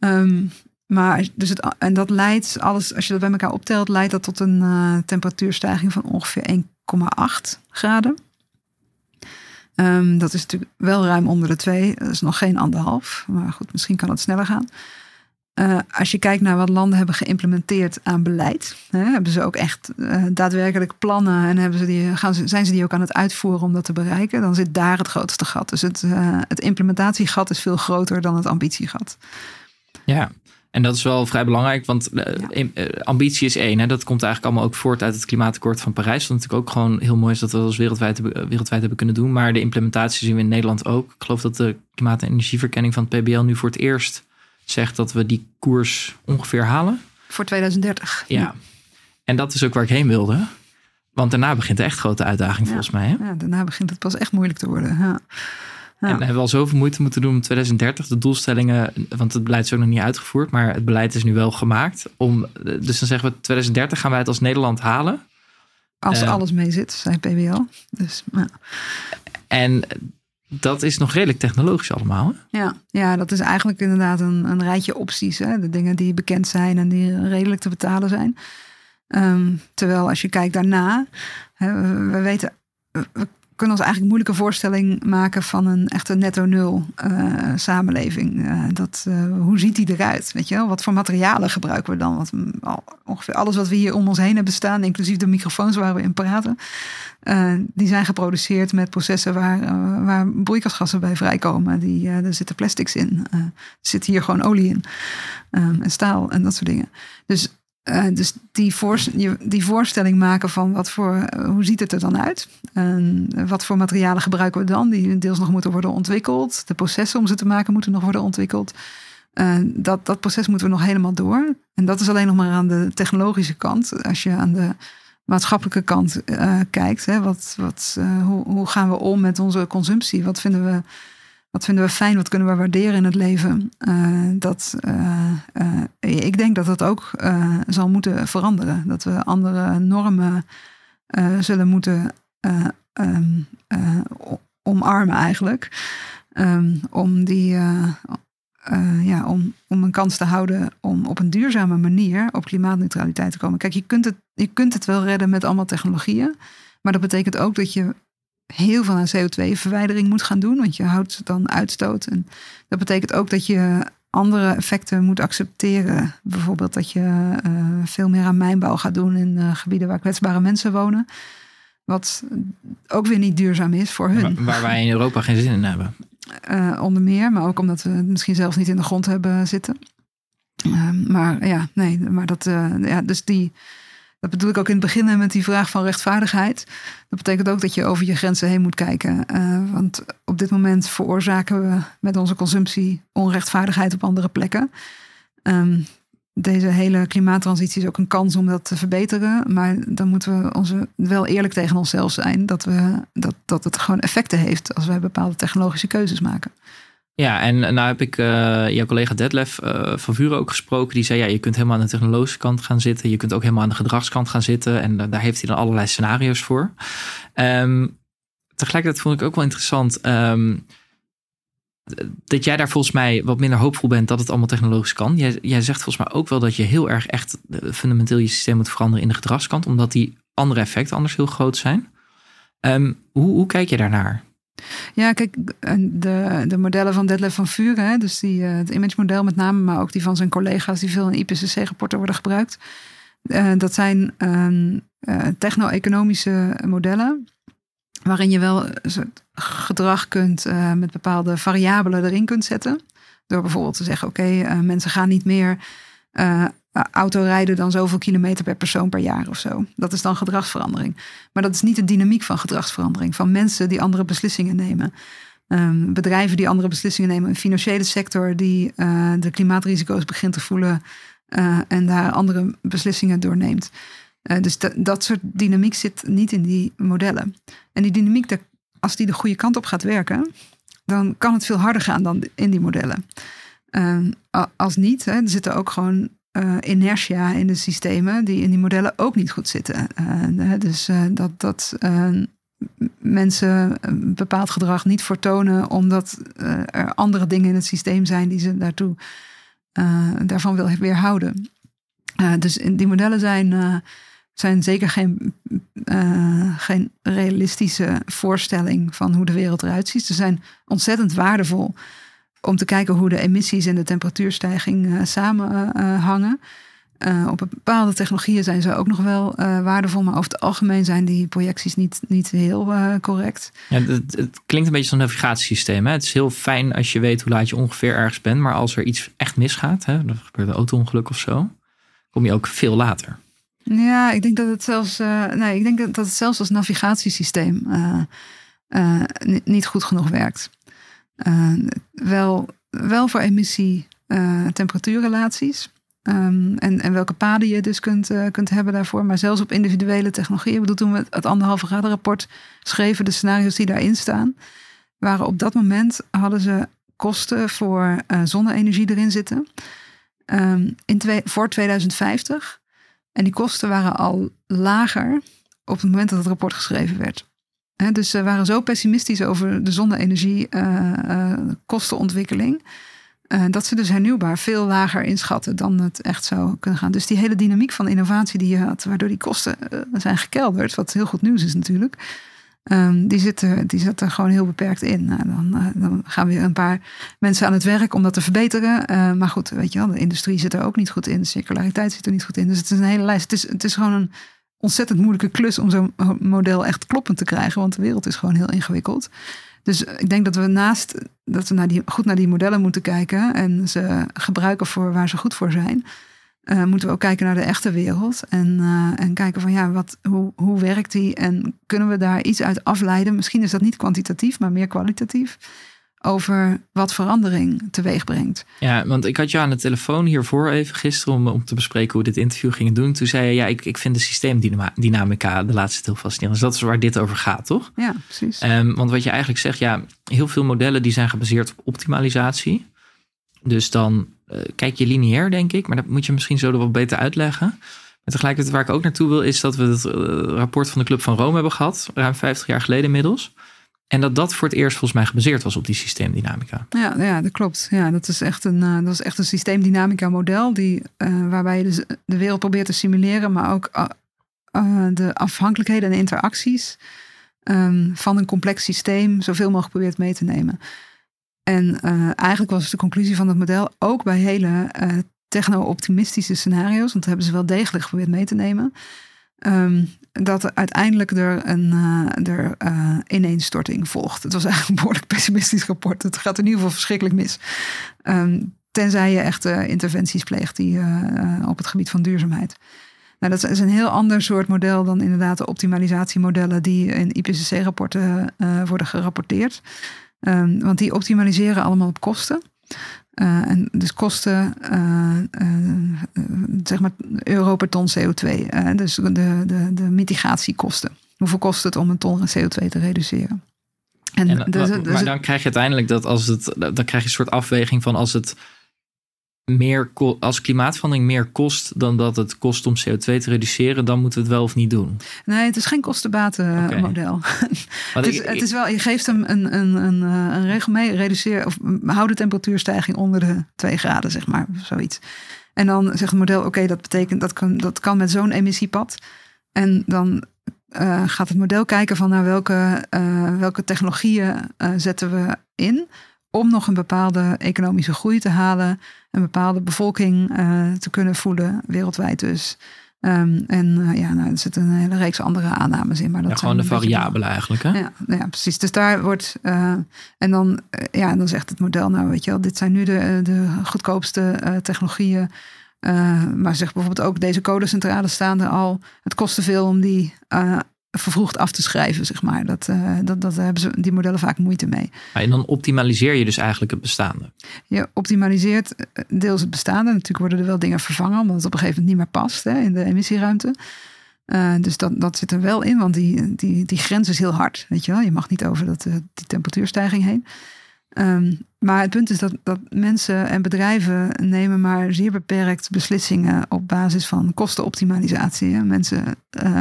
Um, Maar dus het, en dat leidt, alles, als je dat bij elkaar optelt, leidt dat tot een uh, temperatuurstijging van ongeveer één komma acht graden. Um, dat is natuurlijk wel ruim onder de twee. Dat is nog geen anderhalf. Maar goed, misschien kan het sneller gaan. Uh, als je kijkt naar wat landen hebben geïmplementeerd aan beleid. Hè, hebben ze ook echt uh, daadwerkelijk plannen en hebben ze die, gaan ze, zijn ze die ook aan het uitvoeren om dat te bereiken. Dan zit daar het grootste gat. Dus het, uh, het implementatiegat is veel groter dan het ambitiegat. Ja. En dat is wel vrij belangrijk, want uh, ja. ambitie is één. Hè? Dat komt eigenlijk allemaal ook voort uit het klimaatakkoord van Parijs. Wat natuurlijk ook gewoon heel mooi is dat we dat als wereldwijd, wereldwijd hebben kunnen doen. Maar de implementatie zien we in Nederland ook. Ik geloof dat de klimaat- en energieverkenning van het P B L nu voor het eerst zegt dat we die koers ongeveer halen. Voor tweeduizend dertig. Ja, ja. En dat is ook waar ik heen wilde. Want daarna begint de echt grote uitdaging, ja, volgens mij. Hè? Ja, daarna begint het pas echt moeilijk te worden. Ja. Ja. En we hebben al zoveel moeite moeten doen om tweeduizend dertig de doelstellingen, want het beleid is ook nog niet uitgevoerd, maar het beleid is nu wel gemaakt. Om, dus dan zeggen we tweeduizend dertig gaan wij het als Nederland halen. Als uh, alles mee zit, zei P B L. Dus, ja. En dat is nog redelijk technologisch allemaal. Hè? Ja, ja, dat is eigenlijk inderdaad een, een rijtje opties. Hè? De dingen die bekend zijn en die redelijk te betalen zijn. Um, terwijl als je kijkt daarna, hè, we, we weten... We, We kunnen ons eigenlijk moeilijke voorstelling maken van een echte netto nul uh, samenleving. Uh, dat, uh, hoe ziet die eruit? Weet je wel? Wat voor materialen gebruiken we dan? Want ongeveer alles wat we hier om ons heen hebben staan, inclusief de microfoons waar we in praten, uh, die zijn geproduceerd met processen waar, uh, waar broeikasgassen bij vrijkomen. Die, uh, er zitten plastics in. Uh, er zit hier gewoon olie in. Um, en staal en dat soort dingen. Dus... Uh, dus die, voor, die voorstelling maken van wat voor, hoe ziet het er dan uit? Uh, wat voor materialen gebruiken we dan? Die deels nog moeten worden ontwikkeld. De processen om ze te maken moeten nog worden ontwikkeld. Uh, dat, dat proces moeten we nog helemaal door. En dat is alleen nog maar aan de technologische kant. Als je aan de maatschappelijke kant uh, kijkt. Hè, wat, wat, uh, hoe, hoe gaan we om met onze consumptie? Wat vinden we... Wat vinden we fijn? Wat kunnen we waarderen in het leven? Uh, dat, uh, uh, ik denk dat dat ook uh, zal moeten veranderen. Dat we andere normen uh, zullen moeten uh, um, uh, omarmen eigenlijk. Um, om, die, uh, uh, ja, om, om een kans te houden om op een duurzame manier op klimaatneutraliteit te komen. Kijk, je kunt het, je kunt het wel redden met allemaal technologieën. Maar dat betekent ook dat je... heel veel aan C O twee verwijdering moet gaan doen. Want je houdt dan uitstoot. En dat betekent ook dat je andere effecten moet accepteren. Bijvoorbeeld dat je uh, veel meer aan mijnbouw gaat doen... in uh, gebieden waar kwetsbare mensen wonen. Wat ook weer niet duurzaam is voor hun. Waar, waar wij in Europa geen zin in hebben. Uh, onder meer, maar ook omdat we het misschien zelfs niet in de grond hebben zitten. Uh, maar ja, nee, maar dat... Uh, ja, dus die... Dat bedoel ik ook in het begin met die vraag van rechtvaardigheid. Dat betekent ook dat je over je grenzen heen moet kijken. Uh, want op dit moment veroorzaken we met onze consumptie onrechtvaardigheid op andere plekken. Um, deze hele klimaattransitie is ook een kans om dat te verbeteren. Maar dan moeten we onze, wel eerlijk tegen onszelf zijn. Dat, we, dat, dat het gewoon effecten heeft als wij bepaalde technologische keuzes maken. Ja, en nou heb ik uh, jouw collega Detlef uh, van Vuren ook gesproken. Die zei, ja, je kunt helemaal aan de technologische kant gaan zitten. Je kunt ook helemaal aan de gedragskant gaan zitten. En uh, daar heeft hij dan allerlei scenario's voor. Um, tegelijkertijd vond ik ook wel interessant... Um, dat jij daar volgens mij wat minder hoopvol bent dat het allemaal technologisch kan. Jij, jij zegt volgens mij ook wel dat je heel erg echt fundamenteel je systeem moet veranderen in de gedragskant. Omdat die andere effecten anders heel groot zijn. Um, hoe, hoe kijk je daarnaar? Ja, kijk, de, de modellen van Detlef van Vuren, hè, dus die, het imagemodel met name, maar ook die van zijn collega's die veel in I P C C rapporten worden gebruikt. Uh, dat zijn um, uh, techno-economische modellen waarin je wel gedrag kunt uh, met bepaalde variabelen erin kunt zetten. Door bijvoorbeeld te zeggen, oké, okay, uh, mensen gaan niet meer uh, autorijden dan zoveel kilometer per persoon per jaar of zo. Dat is dan gedragsverandering. Maar dat is niet de dynamiek van gedragsverandering. Van mensen die andere beslissingen nemen. Um, bedrijven die andere beslissingen nemen. Een financiële sector die uh, de klimaatrisico's begint te voelen. Uh, en daar andere beslissingen doorneemt. Uh, dus de, dat soort dynamiek zit niet in die modellen. En die dynamiek, de, als die de goede kant op gaat werken, dan kan het veel harder gaan dan in die modellen. Um, als niet, hè, er zitten ook gewoon... Uh, inertia in de systemen die in die modellen ook niet goed zitten. Uh, dus uh, dat, dat uh, mensen een bepaald gedrag niet vertonen omdat uh, er andere dingen in het systeem zijn die ze daartoe uh, daarvan wil weerhouden. Uh, dus in die modellen zijn, uh, zijn zeker geen, uh, geen realistische voorstelling van hoe de wereld eruit ziet. Ze zijn ontzettend waardevol om te kijken hoe de emissies en de temperatuurstijging uh, samenhangen. Uh, op bepaalde technologieën zijn ze ook nog wel uh, waardevol, maar over het algemeen zijn die projecties niet, niet heel uh, correct. Ja, het, het klinkt een beetje als een navigatiesysteem. Hè? Het is heel fijn als je weet hoe laat je ongeveer ergens bent, maar als er iets echt misgaat, hè, er gebeurt een auto-ongeluk of zo, kom je ook veel later. Ja, ik denk dat het zelfs, uh, nee, ik denk dat het zelfs als navigatiesysteem uh, uh, niet, niet goed genoeg werkt. Uh, wel, wel voor emissie-temperatuurrelaties. Uh, Um, en, en welke paden je dus kunt, uh, kunt hebben daarvoor. Maar zelfs op individuele technologieën. Ik bedoel, toen we het Anderhalve Graad rapport schreven, de scenario's die daarin staan, waren op dat moment, hadden ze kosten voor uh, zonne-energie erin zitten. Um, in twee, voor tweeduizend vijftig. En die kosten waren al lager op het moment dat het rapport geschreven werd. He, dus ze waren zo pessimistisch over de zonne-energie uh, uh, kostenontwikkeling. Uh, dat ze dus hernieuwbaar veel lager inschatten dan het echt zou kunnen gaan. Dus die hele dynamiek van innovatie die je had, waardoor die kosten uh, zijn gekelderd, wat heel goed nieuws is natuurlijk, um, die, zit er, die zit er gewoon heel beperkt in. Nou, dan, uh, dan gaan weer een paar mensen aan het werk om dat te verbeteren. Uh, maar goed, weet je wel, de industrie zit er ook niet goed in, de circulariteit zit er niet goed in. Dus het is een hele lijst. Het is, het is gewoon een ontzettend moeilijke klus om zo'n model echt kloppend te krijgen, want de wereld is gewoon heel ingewikkeld. Dus ik denk dat we naast dat we naar die, goed naar die modellen moeten kijken en ze gebruiken voor waar ze goed voor zijn, uh, moeten we ook kijken naar de echte wereld en, uh, en kijken van ja, wat, hoe, hoe werkt die en kunnen we daar iets uit afleiden? Misschien is dat niet kwantitatief, maar meer kwalitatief over wat verandering teweeg brengt. Ja, want ik had jou aan de telefoon hiervoor even gisteren om, om te bespreken hoe we dit interview gingen doen. Toen zei je, ja, ik, ik vind de systeemdynamica de laatste heel fascinerend. Dus dat is waar dit over gaat, toch? Ja, precies. Um, want wat je eigenlijk zegt, ja, heel veel modellen die zijn gebaseerd op optimalisatie. Dus dan uh, kijk je lineair, denk ik. Maar dat moet je misschien zo er wat beter uitleggen. En tegelijkertijd waar ik ook naartoe wil, is dat we het uh, rapport van de Club van Rome hebben gehad. Ruim vijftig jaar geleden inmiddels. En dat dat voor het eerst volgens mij gebaseerd was op die systeemdynamica. Ja, ja dat klopt. Ja, dat is echt een, uh, dat is echt een systeemdynamica model. Die, uh, waarbij je dus de wereld probeert te simuleren. Maar ook uh, uh, de afhankelijkheden en interacties um, van een complex systeem zoveel mogelijk probeert mee te nemen. En uh, eigenlijk was de conclusie van dat model ook bij hele uh, techno-optimistische scenario's. Want dat hebben ze wel degelijk geprobeerd mee te nemen. Um, dat er uiteindelijk er een uh, er, uh, ineenstorting volgt. Het was eigenlijk een behoorlijk pessimistisch rapport. Het gaat in ieder geval verschrikkelijk mis. Um, tenzij je echt uh, interventies pleegt die, uh, uh, op het gebied van duurzaamheid. Nou, dat is een heel ander soort model dan inderdaad de optimalisatiemodellen die in I P C C-rapporten uh, worden gerapporteerd. Um, want die optimaliseren allemaal op kosten. Uh, en dus kosten, uh, uh, zeg maar euro per ton C O twee. Uh, dus de, de, de mitigatiekosten. Hoeveel kost het om een ton C O twee te reduceren? En en, dus, maar, dus, maar dan krijg je uiteindelijk dat als het, dan krijg je een soort afweging van als het meer als klimaatverandering meer kost dan dat het kost om C O twee te reduceren, dan moeten we het wel of niet doen. Nee, het is geen kostenbatenmodel. Okay. het, is, ik, het is wel, je geeft hem een, een, een, een regel mee, reduceer of hou de temperatuurstijging onder de twee graden, zeg maar, of zoiets. En dan zegt het model, oké, okay, dat betekent dat kan, dat kan met zo'n emissiepad. En dan uh, gaat het model kijken van naar welke, uh, welke technologieën uh, zetten we in om nog een bepaalde economische groei te halen, een bepaalde bevolking uh, te kunnen voeden, wereldwijd dus. Um, en uh, ja, nou, er zitten een hele reeks andere aannames in. Maar dat ja, gewoon de variabelen eigenlijk, hè? Ja, ja, precies. Dus daar wordt... Uh, en dan, uh, ja, dan zegt het model, nou weet je wel, dit zijn nu de, de goedkoopste uh, technologieën. Uh, maar zeg bijvoorbeeld ook, deze kolencentrales staan er al. Het kost te veel om die Uh, vervroegd af te schrijven, zeg maar. Dat, uh, dat, dat hebben ze, die modellen vaak moeite mee. En dan optimaliseer je dus eigenlijk het bestaande? Je optimaliseert deels het bestaande. Natuurlijk worden er wel dingen vervangen, omdat het op een gegeven moment niet meer past, hè, in de emissieruimte. Uh, dus dat, dat zit er wel in, want die, die, die grens is heel hard. Weet je wel? Je mag niet over dat, uh, die temperatuurstijging heen. Um, maar het punt is dat, dat mensen en bedrijven nemen maar zeer beperkt beslissingen op basis van kostenoptimalisatie. Hè. Mensen... Uh,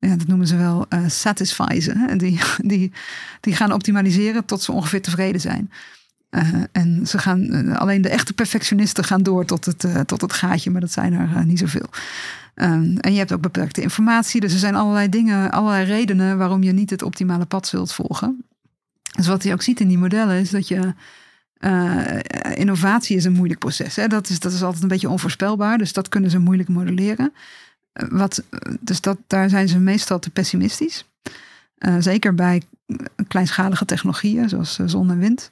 Ja, dat noemen ze wel uh, satisfizen. Die, die, die gaan optimaliseren tot ze ongeveer tevreden zijn. Uh, en ze gaan uh, alleen de echte perfectionisten gaan door tot het, uh, tot het gaatje. Maar dat zijn er uh, niet zoveel. Um, en je hebt ook beperkte informatie. Dus er zijn allerlei dingen, allerlei redenen waarom je niet het optimale pad zult volgen. Dus wat je ook ziet in die modellen is dat je Uh, innovatie is een moeilijk proces. Hè? Dat is, dat is altijd een beetje onvoorspelbaar. Dus dat kunnen ze moeilijk modelleren. Uh, wat, dus dat, daar zijn ze meestal te pessimistisch. Uh, zeker bij kleinschalige technologieën zoals zon en wind.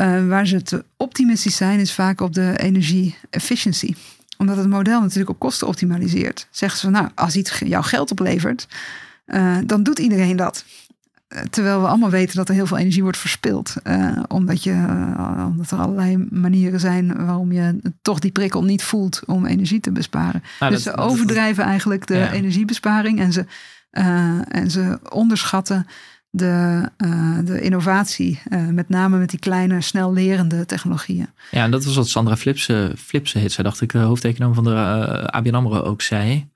Uh, waar ze te optimistisch zijn is vaak op de energie-efficiëntie. Omdat het model natuurlijk op kosten optimaliseert. Zeggen ze van nou, als iets jouw geld oplevert, uh, dan doet iedereen dat. Terwijl we allemaal weten dat er heel veel energie wordt verspild. Uh, omdat, je, uh, omdat er allerlei manieren zijn waarom je toch die prikkel niet voelt om energie te besparen. Nou, dus dat, ze overdrijven dat, eigenlijk de ja. energiebesparing. En ze, uh, en ze onderschatten de, uh, de innovatie. Uh, met name met die kleine, snel lerende technologieën. Ja, en dat was wat Sandra Flipse, Flipse heet. Zij dacht ik, de hoofdeconoom van de uh, A B N Amro ook zei.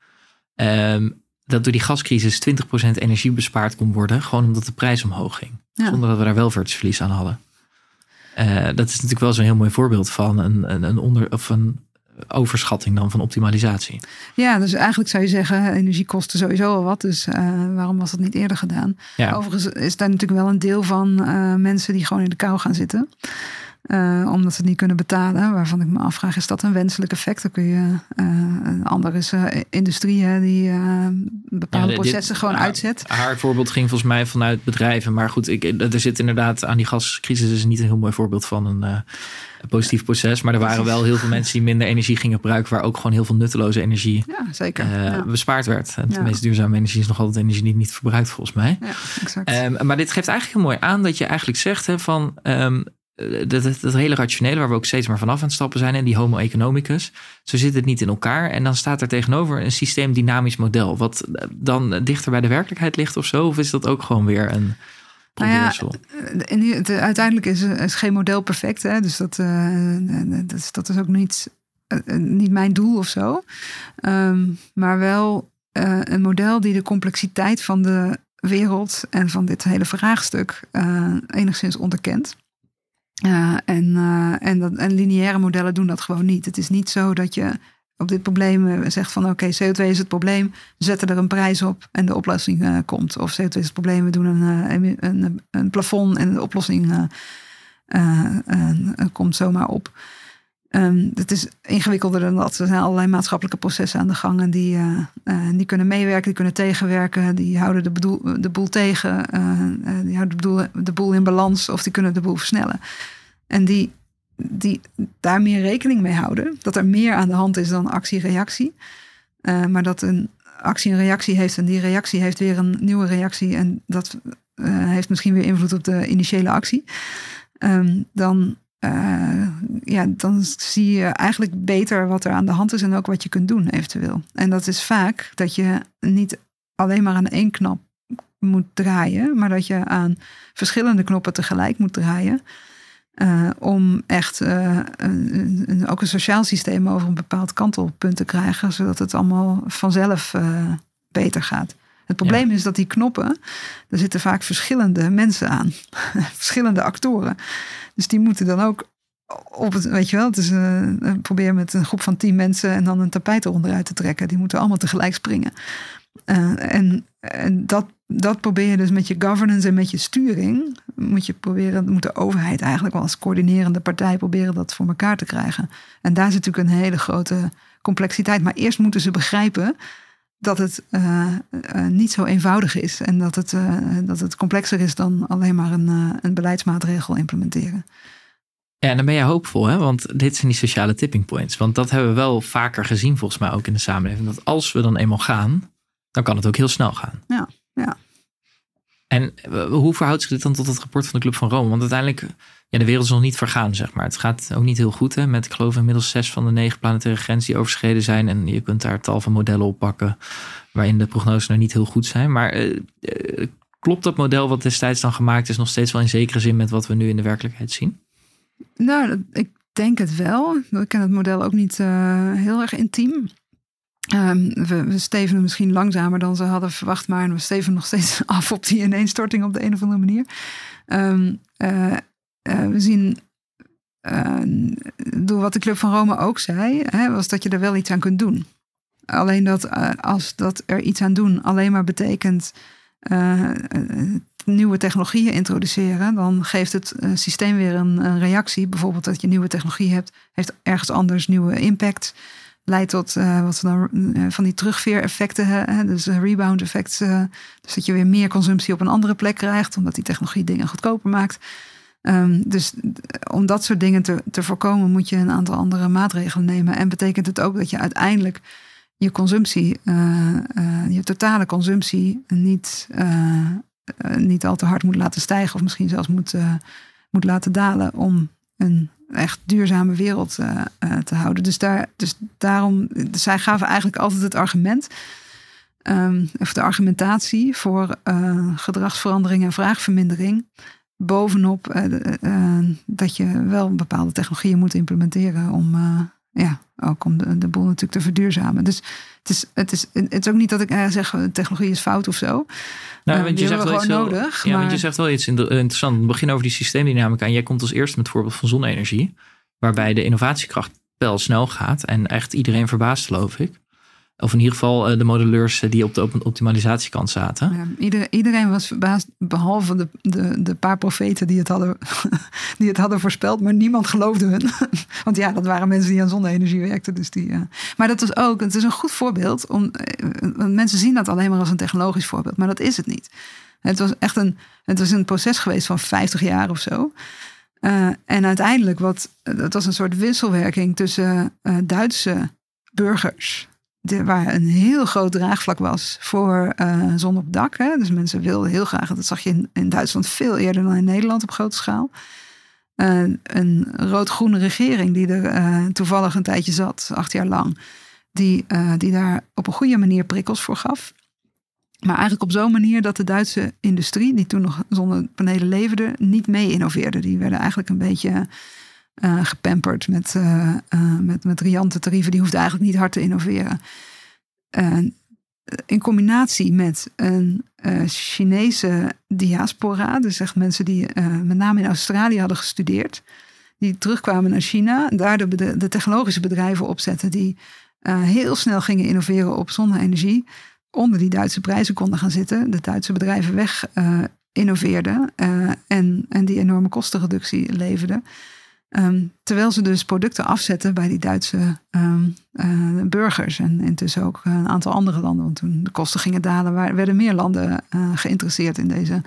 Um, dat door die gascrisis twintig procent energie bespaard kon worden, gewoon omdat de prijs omhoog ging. Ja. Zonder dat we daar welvaartsverlies aan hadden. Uh, dat is natuurlijk wel zo'n heel mooi voorbeeld van een, een, onder, of een overschatting dan van optimalisatie. Ja, dus eigenlijk zou je zeggen, energie kostte sowieso al wat, dus uh, waarom was dat niet eerder gedaan? Ja. Overigens is daar natuurlijk wel een deel van uh, mensen die gewoon in de kou gaan zitten. Uh, omdat ze het niet kunnen betalen. Waarvan ik me afvraag, is dat een wenselijk effect? Dan kun je uh, andere uh, industrieën die uh, bepaalde ja, dit, processen gewoon haar, uitzet. Haar voorbeeld ging volgens mij vanuit bedrijven. Maar goed, ik, er zit inderdaad aan die gascrisis is niet een heel mooi voorbeeld van een uh, positief proces. Maar er waren wel heel veel mensen die minder energie gingen gebruiken. Waar ook gewoon heel veel nutteloze energie ja, zeker. Uh, ja. bespaard werd. En de ja. meest duurzame energie is nog altijd energie die niet verbruikt volgens mij. Ja, exact. Um, maar dit geeft eigenlijk heel mooi aan dat je eigenlijk zegt hè, van... Um, Dat, dat, dat hele rationele waar we ook steeds maar vanaf aan het stappen zijn. En die homo economicus. Zo zit het niet in elkaar. En dan staat er tegenover een systeemdynamisch model. Wat dan dichter bij de werkelijkheid ligt of zo. Of is dat ook gewoon weer een probeersel? Nou ja, de, uiteindelijk is, is geen model perfect. Hè? Dus dat, uh, dat, is, dat is ook niet, uh, niet mijn doel of zo. Um, maar wel uh, een model die de complexiteit van de wereld. En van dit hele vraagstuk uh, enigszins onderkent. Uh, en, uh, en, dat, en lineaire modellen doen dat gewoon niet. Het is niet zo dat je op dit probleem zegt van... oké, okay, C O twee is het probleem, we zetten er een prijs op en de oplossing uh, komt. Of C O twee is het probleem, we doen een, uh, een, een plafond en de oplossing uh, uh, uh, uh, komt zomaar op. Um, het is ingewikkelder dan dat. Er zijn allerlei maatschappelijke processen aan de gang... en die, uh, uh, die kunnen meewerken, die kunnen tegenwerken... die houden de, bedoel, de boel tegen, uh, uh, die houden de boel, de boel in balans... of die kunnen de boel versnellen. En die, die daar meer rekening mee houden... dat er meer aan de hand is dan actie-reactie... Uh, maar dat een actie een reactie heeft... en die reactie heeft weer een nieuwe reactie... en dat uh, heeft misschien weer invloed op de initiële actie... Um, dan... Uh, ja, dan zie je eigenlijk beter wat er aan de hand is en ook wat je kunt doen eventueel. En dat is vaak dat je niet alleen maar aan één knop moet draaien, maar dat je aan verschillende knoppen tegelijk moet draaien. Uh, om echt uh, een, een, ook een sociaal systeem over een bepaald kantelpunt te krijgen, zodat het allemaal vanzelf uh, beter gaat. Het probleem ja. is dat die knoppen, daar zitten vaak verschillende mensen aan. Verschillende actoren. Dus die moeten dan ook op het, weet je wel, het is een, probeer met een groep van tien mensen en dan een tapijt eronder uit te trekken. Die moeten allemaal tegelijk springen. Uh, en en dat, dat probeer je dus met je governance en met je sturing, moet je proberen, moet de overheid eigenlijk wel als coördinerende partij proberen dat voor elkaar te krijgen. En daar zit natuurlijk een hele grote complexiteit. Maar eerst moeten ze begrijpen dat het uh, uh, niet zo eenvoudig is en dat het, uh, dat het complexer is dan alleen maar een, uh, een beleidsmaatregel implementeren. Ja, en dan ben je hoopvol, hè? Want dit zijn die sociale tipping points. Want dat hebben we wel vaker gezien volgens mij ook in de samenleving. Dat als we dan eenmaal gaan, dan kan het ook heel snel gaan. Ja, ja. En hoe verhoudt zich dit dan tot het rapport van de Club van Rome? Want uiteindelijk, ja, de wereld is nog niet vergaan, zeg maar. Het gaat ook niet heel goed, hè? Met, ik geloof, inmiddels zes van de negen planetaire grenzen die overschreden zijn. En je kunt daar tal van modellen op pakken waarin de prognoses nou niet heel goed zijn. Maar uh, uh, klopt dat model wat destijds dan gemaakt is nog steeds wel in zekere zin met wat we nu in de werkelijkheid zien? Nou, ik denk het wel. Ik ken het model ook niet uh, heel erg intiem. Um, we, we stevenen misschien langzamer dan ze hadden verwacht, maar we stevenen nog steeds af op die ineenstorting op de een of andere manier. Um, uh, uh, we zien, uh, door wat de Club van Rome ook zei, hè, was dat je er wel iets aan kunt doen. Alleen dat uh, als dat er iets aan doen alleen maar betekent uh, uh, nieuwe technologieën introduceren, dan geeft het uh, systeem weer een, een reactie. Bijvoorbeeld dat je nieuwe technologie hebt, heeft ergens anders nieuwe impact. Leidt tot uh, wat we dan uh, van die terugveer-effecten, hè, dus rebound-effecten. Uh, dus dat je weer meer consumptie op een andere plek krijgt, omdat die technologie dingen goedkoper maakt. Um, dus om dat soort dingen te, te voorkomen, moet je een aantal andere maatregelen nemen. En betekent het ook dat je uiteindelijk je consumptie, uh, uh, je totale consumptie niet, uh, uh, niet al te hard moet laten stijgen, of misschien zelfs moet, uh, moet laten dalen om een echt duurzame wereld uh, uh, te houden. Dus, daar, dus daarom, dus zij gaven eigenlijk altijd het argument, um, of de argumentatie voor uh, gedragsverandering en vraagvermindering, bovenop uh, uh, dat je wel bepaalde technologieën moet implementeren om, uh, ja, ook om de, de boel natuurlijk te verduurzamen. Dus het is, het is, het is ook niet dat ik uh, zeg technologie is fout of zo. Nou, uh, want je zegt wel iets nodig. Ja, maar... want je zegt wel iets interessants. We beginnen over die systeemdynamica en jij komt als eerste met het voorbeeld van zonne-energie, waarbij de innovatiekracht pijl snel gaat en echt iedereen verbaast, geloof ik. Of in ieder geval de modelleurs die op de optimalisatiekant zaten. Ja, iedereen, iedereen was verbaasd, behalve de, de, de paar profeten die het, hadden, die het hadden voorspeld. Maar niemand geloofde hun. Want ja, dat waren mensen die aan zonne-energie werkten. Dus die, ja. Maar dat was ook, het is een goed voorbeeld. Om, want mensen zien dat alleen maar als een technologisch voorbeeld. Maar dat is het niet. Het was echt een, het was een proces geweest van vijftig jaar of zo. Uh, en uiteindelijk, wat, het was een soort wisselwerking tussen uh, Duitse burgers... De, waar een heel groot draagvlak was voor uh, zon op dak. Hè? Dus mensen wilden heel graag, dat zag je in, in Duitsland veel eerder dan in Nederland op grote schaal. Uh, een rood-groene regering die er uh, toevallig een tijdje zat, acht jaar lang. Die, uh, die daar op een goede manier prikkels voor gaf. Maar eigenlijk op zo'n manier dat de Duitse industrie, die toen nog zonnepanelen leverde, niet mee innoveerde. Die werden eigenlijk een beetje... Uh, gepamperd met, uh, uh, met, met riante tarieven. Die hoeft eigenlijk niet hard te innoveren. Uh, in combinatie met een uh, Chinese diaspora. Dus echt mensen die uh, met name in Australië hadden gestudeerd. Die terugkwamen naar China. Daar de, de, de technologische bedrijven opzetten. Die uh, heel snel gingen innoveren op zonne-energie. Onder die Duitse prijzen konden gaan zitten. De Duitse bedrijven weg uh, innoveerden. Uh, en, en die enorme kostenreductie leverden. Um, terwijl ze dus producten afzetten bij die Duitse um, uh, burgers. En intussen ook een aantal andere landen. Want toen de kosten gingen dalen, waar, werden meer landen uh, geïnteresseerd in deze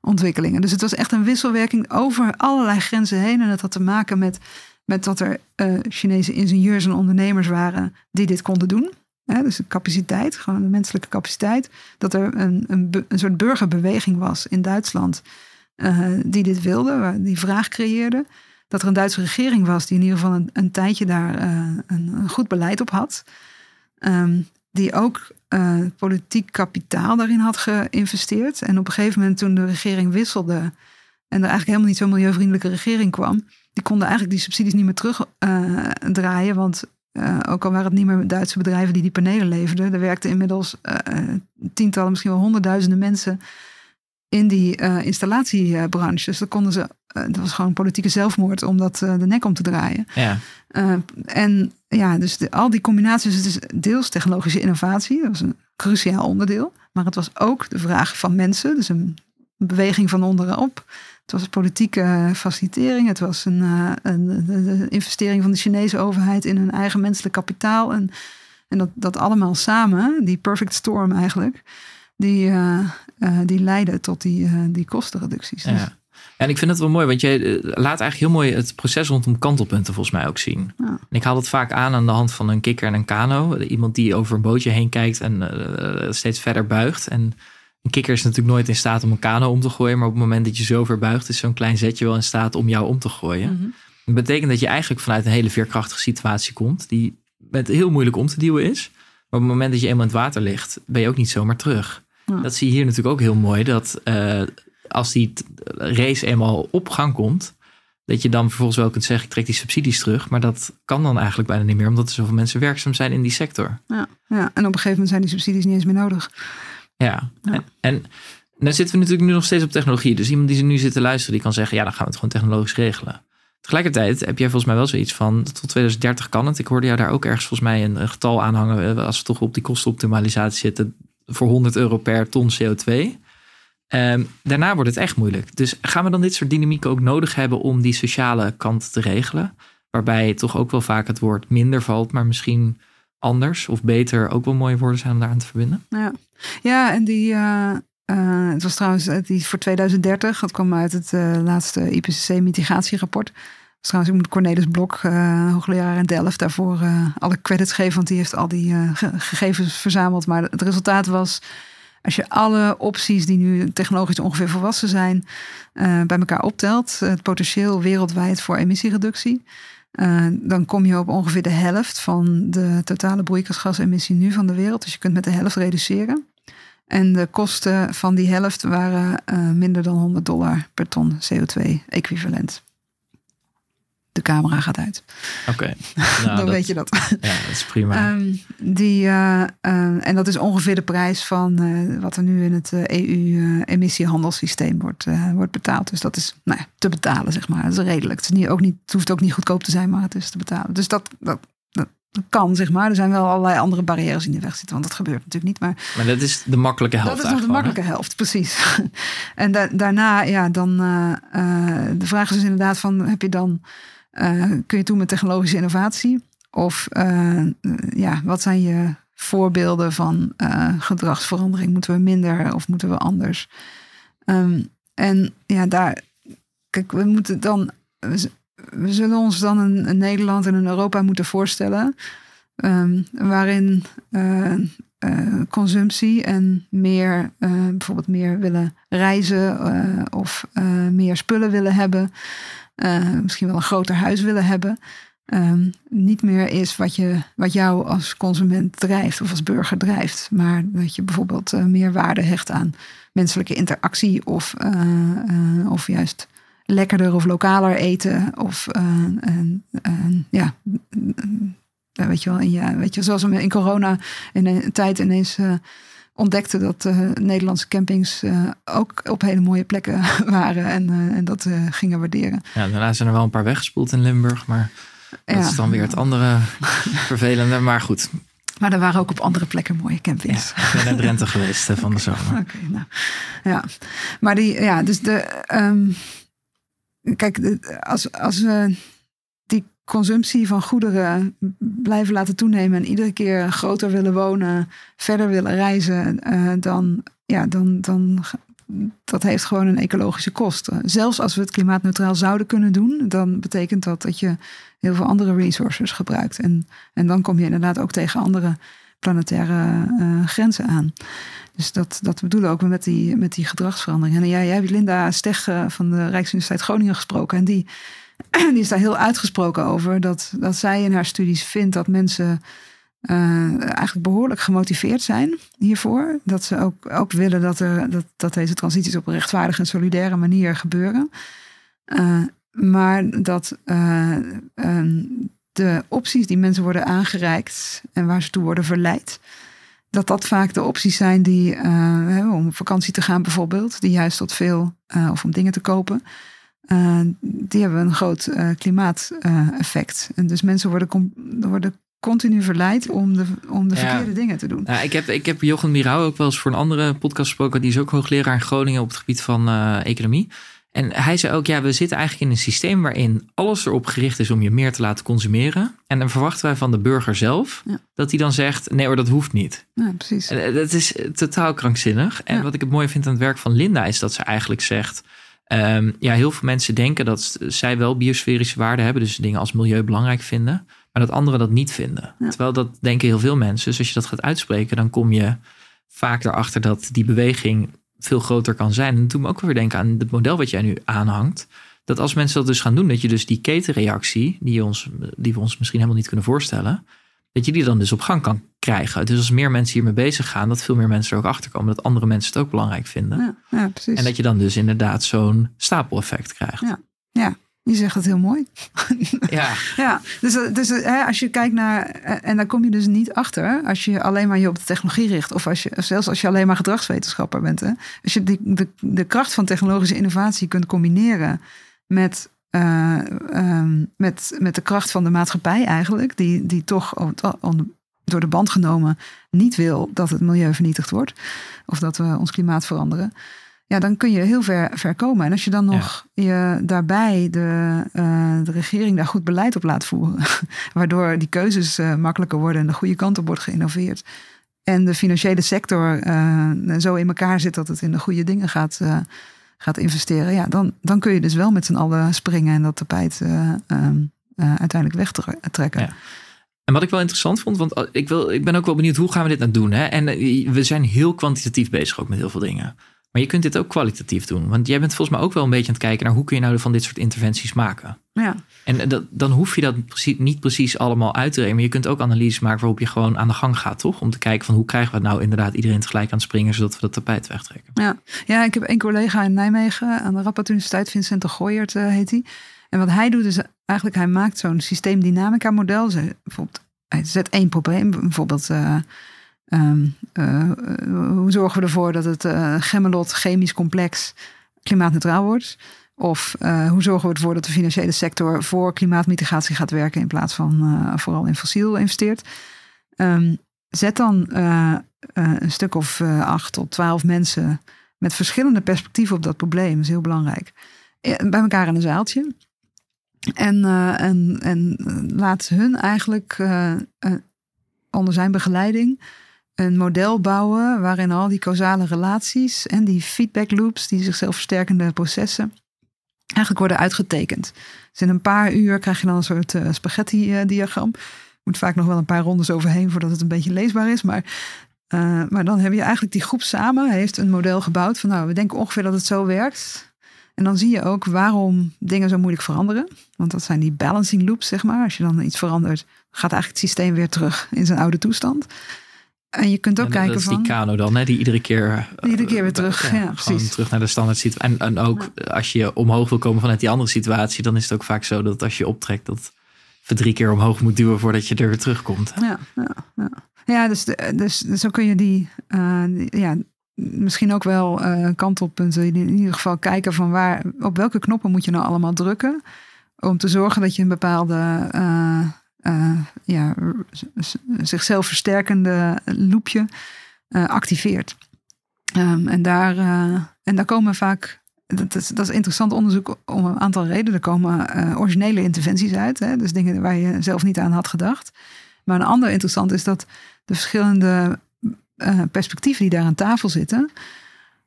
ontwikkelingen. Dus het was echt een wisselwerking over allerlei grenzen heen. En dat had te maken met, met dat er uh, Chinese ingenieurs en ondernemers waren die dit konden doen. Ja, dus de capaciteit, gewoon de menselijke capaciteit. Dat er een, een, een soort burgerbeweging was in Duitsland uh, die dit wilde, die vraag creëerde. Dat er een Duitse regering was die in ieder geval een, een tijdje daar uh, een, een goed beleid op had. Um, die ook uh, politiek kapitaal daarin had geïnvesteerd. En op een gegeven moment toen de regering wisselde en er eigenlijk helemaal niet zo'n milieuvriendelijke regering kwam. Die konden eigenlijk die subsidies niet meer terugdraaien. Uh, want uh, ook al waren het niet meer Duitse bedrijven die die panelen leverden. Er werkten inmiddels uh, tientallen, misschien wel honderdduizenden mensen in die uh, installatiebranche. Dus dat konden ze... dat was gewoon politieke zelfmoord om dat de nek om te draaien. Ja. Uh, en ja, dus de, al die combinaties. Het is deels technologische innovatie. Dat was een cruciaal onderdeel. Maar het was ook de vraag van mensen. Dus een beweging van onderop. Het was een politieke facilitering. Het was een, uh, een de investering van de Chinese overheid in hun eigen menselijk kapitaal. En, en dat, dat allemaal samen. Die perfect storm eigenlijk. Die, uh, uh, die leidde tot die, uh, die kostenreducties. Dus. Ja. En ik vind het wel mooi, want jij laat eigenlijk heel mooi het proces rondom kantelpunten volgens mij ook zien. Ja. En ik haal dat vaak aan aan de hand van een kikker en een kano. Iemand die over een bootje heen kijkt en uh, steeds verder buigt. En een kikker is natuurlijk nooit in staat om een kano om te gooien. Maar op het moment dat je zo ver buigt, is zo'n klein zetje wel in staat om jou om te gooien. Mm-hmm. Dat betekent dat je eigenlijk vanuit een hele veerkrachtige situatie komt. Die met heel moeilijk om te duwen is. Maar op het moment dat je eenmaal in het water ligt, ben je ook niet zomaar terug. Ja. Dat zie je hier natuurlijk ook heel mooi. Dat... Uh, als die race eenmaal op gang komt, dat je dan vervolgens wel kunt zeggen, ik trek die subsidies terug. Maar dat kan dan eigenlijk bijna niet meer, omdat er zoveel mensen werkzaam zijn in die sector. Ja, ja. En op een gegeven moment zijn die subsidies niet eens meer nodig. Ja, ja. En, en dan zitten we natuurlijk nu nog steeds op technologie. Dus iemand die nu zit te luisteren, die kan zeggen, ja, dan gaan we het gewoon technologisch regelen. Tegelijkertijd heb jij volgens mij wel zoiets van, tot twintig dertig kan het. Ik hoorde jou daar ook ergens volgens mij een getal aanhangen, als we toch op die kostenoptimalisatie zitten, voor honderd euro per ton C O twee. Um, daarna wordt het echt moeilijk. Dus gaan we dan dit soort dynamieken ook nodig hebben om die sociale kant te regelen? Waarbij toch ook wel vaak het woord minder valt, maar misschien anders of beter ook wel mooie woorden zijn om daaraan te verbinden. Ja, ja en die... Uh... Uh, het was trouwens die voor tweeduizend dertig. Dat kwam uit het uh, laatste I P C C-mitigatierapport. Dus trouwens, ik moet Cornelis Blok, uh, hoogleraar in Delft, daarvoor uh, alle credits geven. Want die heeft al die uh, ge- gegevens verzameld. Maar het resultaat was, als je alle opties die nu technologisch ongeveer volwassen zijn, uh, bij elkaar optelt, het potentieel wereldwijd voor emissiereductie, Uh, dan kom je op ongeveer de helft van de totale broeikasgasemissie nu van de wereld. Dus je kunt met de helft reduceren. En de kosten van die helft waren uh, minder dan honderd dollar per ton C O twee equivalent. De camera gaat uit. Oké. Okay. Nou, dan dat, weet je dat. Ja, dat is prima. Um, die, uh, uh, en dat is ongeveer de prijs van uh, wat er nu in het E U-emissiehandelssysteem wordt, uh, wordt betaald. Dus dat is nou ja, te betalen, zeg maar. Dat is redelijk. Het, is niet, ook niet, het hoeft ook niet goedkoop te zijn, maar het is te betalen. Dus dat... dat Dat kan, zeg maar. Er zijn wel allerlei andere barrières die in de weg zitten. Want dat gebeurt natuurlijk niet. Maar, maar dat is de makkelijke helft. Dat is nog de makkelijke he? helft, precies. En da- daarna, ja, dan... Uh, uh, de vraag is dus inderdaad van... heb je dan... Uh, kun je het doen met technologische innovatie? Of uh, ja, wat zijn je voorbeelden van uh, gedragsverandering? Moeten we minder of moeten we anders? Um, en ja, daar... Kijk, we moeten dan... Uh, We zullen ons dan een, een Nederland en een Europa moeten voorstellen um, waarin uh, uh, consumptie en meer, uh, bijvoorbeeld meer willen reizen uh, of uh, meer spullen willen hebben, uh, misschien wel een groter huis willen hebben, um, niet meer is wat, je, wat jou als consument drijft of als burger drijft, maar dat je bijvoorbeeld uh, meer waarde hecht aan menselijke interactie of, uh, uh, of juist... lekkerder of lokaler eten of uh, uh, uh, ja, uh, weet je wel, ja, weet je, zoals we in corona in een tijd ineens uh, ontdekten dat uh, Nederlandse campings uh, ook op hele mooie plekken waren en, uh, en dat uh, gingen waarderen. Ja, daarna zijn er wel een paar weggespoeld in Limburg, maar dat ja. is dan weer het andere vervelende. Maar goed. Maar er waren ook op andere plekken mooie campings. Ja, ik ben naar Drenthe geweest van okay. de zomer. Okay, nou, ja, maar die, ja, dus de. Um, Kijk, als, als we die consumptie van goederen blijven laten toenemen en iedere keer groter willen wonen, verder willen reizen, dan, ja, dan, dan dat heeft gewoon een ecologische kost. Zelfs als we het klimaatneutraal zouden kunnen doen, dan betekent dat dat je heel veel andere resources gebruikt. En, en dan kom je inderdaad ook tegen andere planetaire uh, grenzen aan. Dus dat, dat bedoelen ook met die, met die gedragsverandering. En jij, jij hebt Linda Steg uh, van de Rijksuniversiteit Groningen gesproken. En die, die is daar heel uitgesproken over. Dat, dat zij in haar studies vindt dat mensen uh, eigenlijk behoorlijk gemotiveerd zijn hiervoor. Dat ze ook, ook willen dat, er, dat, dat deze transities op een rechtvaardige en solidaire manier gebeuren. Uh, maar dat... Uh, um, de opties die mensen worden aangereikt en waar ze toe worden verleid, dat dat vaak de opties zijn die uh, om op vakantie te gaan bijvoorbeeld, die juist tot veel, uh, of om dingen te kopen, uh, die hebben een groot uh, klimaateffect. En dus mensen worden, com- worden continu verleid om de, om de ja. verkeerde dingen te doen. Nou, ik, heb, ik heb Jochem Mirau ook wel eens voor een andere podcast gesproken, die is ook hoogleraar in Groningen op het gebied van uh, economie. En hij zei ook, ja, we zitten eigenlijk in een systeem waarin alles erop gericht is om je meer te laten consumeren. En dan verwachten wij van de burger zelf ja. dat hij dan zegt, nee hoor, dat hoeft niet. Ja, precies. Dat is totaal krankzinnig. En ja. wat ik het mooi vind aan het werk van Linda is dat ze eigenlijk zegt, um, ja, heel veel mensen denken dat zij wel biosferische waarden hebben, dus dingen als milieu belangrijk vinden, maar dat anderen dat niet vinden. Ja. Terwijl dat denken heel veel mensen. Dus als je dat gaat uitspreken, dan kom je vaak erachter dat die beweging veel groter kan zijn. En toen me ook weer denken aan het model wat jij nu aanhangt. Dat als mensen dat dus gaan doen, dat je dus die ketenreactie, die, ons, die we ons misschien helemaal niet kunnen voorstellen, dat je die dan dus op gang kan krijgen. Dus als meer mensen hiermee bezig gaan, dat veel meer mensen er ook achter komen, dat andere mensen het ook belangrijk vinden. Ja, ja, precies. En dat je dan dus inderdaad zo'n stapeleffect krijgt. Ja, ja. Je zegt het heel mooi. Ja. ja dus dus hè, als je kijkt naar... En daar kom je dus niet achter als je alleen maar je op de technologie richt. Of, als je, of zelfs als je alleen maar gedragswetenschapper bent. Hè. Als je die, de, de kracht van technologische innovatie kunt combineren met, uh, um, met, met de kracht van de maatschappij eigenlijk. Die, die toch on, on, door de band genomen niet wil dat het milieu vernietigd wordt. Of dat we ons klimaat veranderen. ja, dan kun je heel ver, ver komen. En als je dan nog ja. je daarbij de, uh, de regering daar goed beleid op laat voeren, waardoor die keuzes uh, makkelijker worden en de goede kant op wordt geïnnoveerd. En de financiële sector uh, zo in elkaar zit dat het in de goede dingen gaat, uh, gaat investeren. Ja, dan, dan kun je dus wel met z'n allen springen en dat tapijt uh, um, uh, uiteindelijk wegtrekken. Ja. En wat ik wel interessant vond, want ik, wil, ik ben ook wel benieuwd, hoe gaan we dit nou doen? Hè? En we zijn heel kwantitatief bezig ook met heel veel dingen. Maar je kunt dit ook kwalitatief doen. Want jij bent volgens mij ook wel een beetje aan het kijken naar hoe kun je nou van dit soort interventies maken. Ja. En dat, dan hoef je dat precies, niet precies allemaal uit te rekenen. Maar je kunt ook analyses maken waarop je gewoon aan de gang gaat, toch? Om te kijken van hoe krijgen we het nou inderdaad iedereen tegelijk aan het springen, zodat we dat tapijt wegtrekken. Ja, ja, ik heb één collega in Nijmegen aan de Radboud Universiteit, Vincent de Gooyert uh, heet hij. En wat hij doet is eigenlijk, hij maakt zo'n systeemdynamica model. Bijvoorbeeld, hij zet één probleem, bijvoorbeeld... Uh, Um, uh, hoe zorgen we ervoor dat het uh, Gemmelot chemisch complex klimaatneutraal wordt? Of uh, hoe zorgen we ervoor dat de financiële sector voor klimaatmitigatie gaat werken in plaats van uh, vooral in fossiel investeert? Um, zet dan uh, uh, een stuk of uh, acht tot twaalf mensen met verschillende perspectieven op dat probleem. Dat is heel belangrijk. Bij elkaar in een zaaltje. En, uh, en, en laat hun eigenlijk uh, uh, onder zijn begeleiding een model bouwen waarin al die causale relaties en die feedback loops, die zichzelf versterkende processen, eigenlijk worden uitgetekend. Dus in een paar uur krijg je dan een soort uh, spaghetti-diagram. Uh, Moet vaak nog wel een paar rondes overheen voordat het een beetje leesbaar is. Maar, uh, maar dan heb je eigenlijk die groep samen, heeft een model gebouwd van nou, we denken ongeveer dat het zo werkt. En dan zie je ook waarom dingen zo moeilijk veranderen. Want dat zijn die balancing loops, zeg maar. Als je dan iets verandert, gaat eigenlijk het systeem weer terug in zijn oude toestand. En je kunt ook en kijken van... Dat is die K N A W dan, hè, die iedere keer... Die iedere keer weer terug, ja, ja precies. Terug naar de standaard situatie. En, en ook ja. als je omhoog wil komen vanuit die andere situatie, dan is het ook vaak zo dat als je optrekt, dat we drie keer omhoog moet duwen voordat je er weer terugkomt. Hè? Ja, ja, ja. ja dus, dus, dus zo kun je die... Uh, die ja, misschien ook wel uh, kantelpunten. In ieder geval kijken van waar... Op welke knoppen moet je nou allemaal drukken om te zorgen dat je een bepaalde... Uh, Uh, ja, zichzelf versterkende loopje uh, activeert. Um, en, daar, uh, en daar komen vaak, dat is, dat is interessant onderzoek om een aantal redenen. Er komen uh, originele interventies uit, hè, dus dingen waar je zelf niet aan had gedacht. Maar een ander interessant is dat de verschillende uh, perspectieven die daar aan tafel zitten,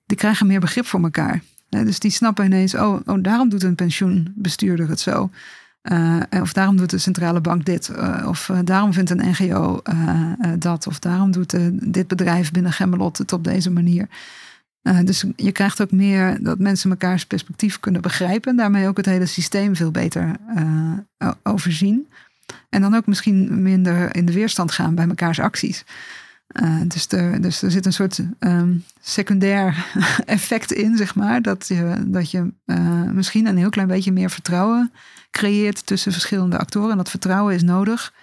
die krijgen meer begrip voor elkaar. Hè, dus die snappen ineens, oh, oh, daarom doet een pensioenbestuurder het zo. Uh, of daarom doet de centrale bank dit. Uh, of uh, daarom vindt een N G O uh, uh, dat. Of daarom doet uh, dit bedrijf binnen Gemmelot het op deze manier. Uh, dus je krijgt ook meer dat mensen mekaars perspectief kunnen begrijpen. En daarmee ook het hele systeem veel beter uh, overzien. En dan ook misschien minder in de weerstand gaan bij mekaars acties. Uh, dus, er, dus er zit een soort um, secundair effect in, zeg maar. Dat je, dat je uh, misschien een heel klein beetje meer vertrouwen creëert tussen verschillende actoren. En dat vertrouwen is nodig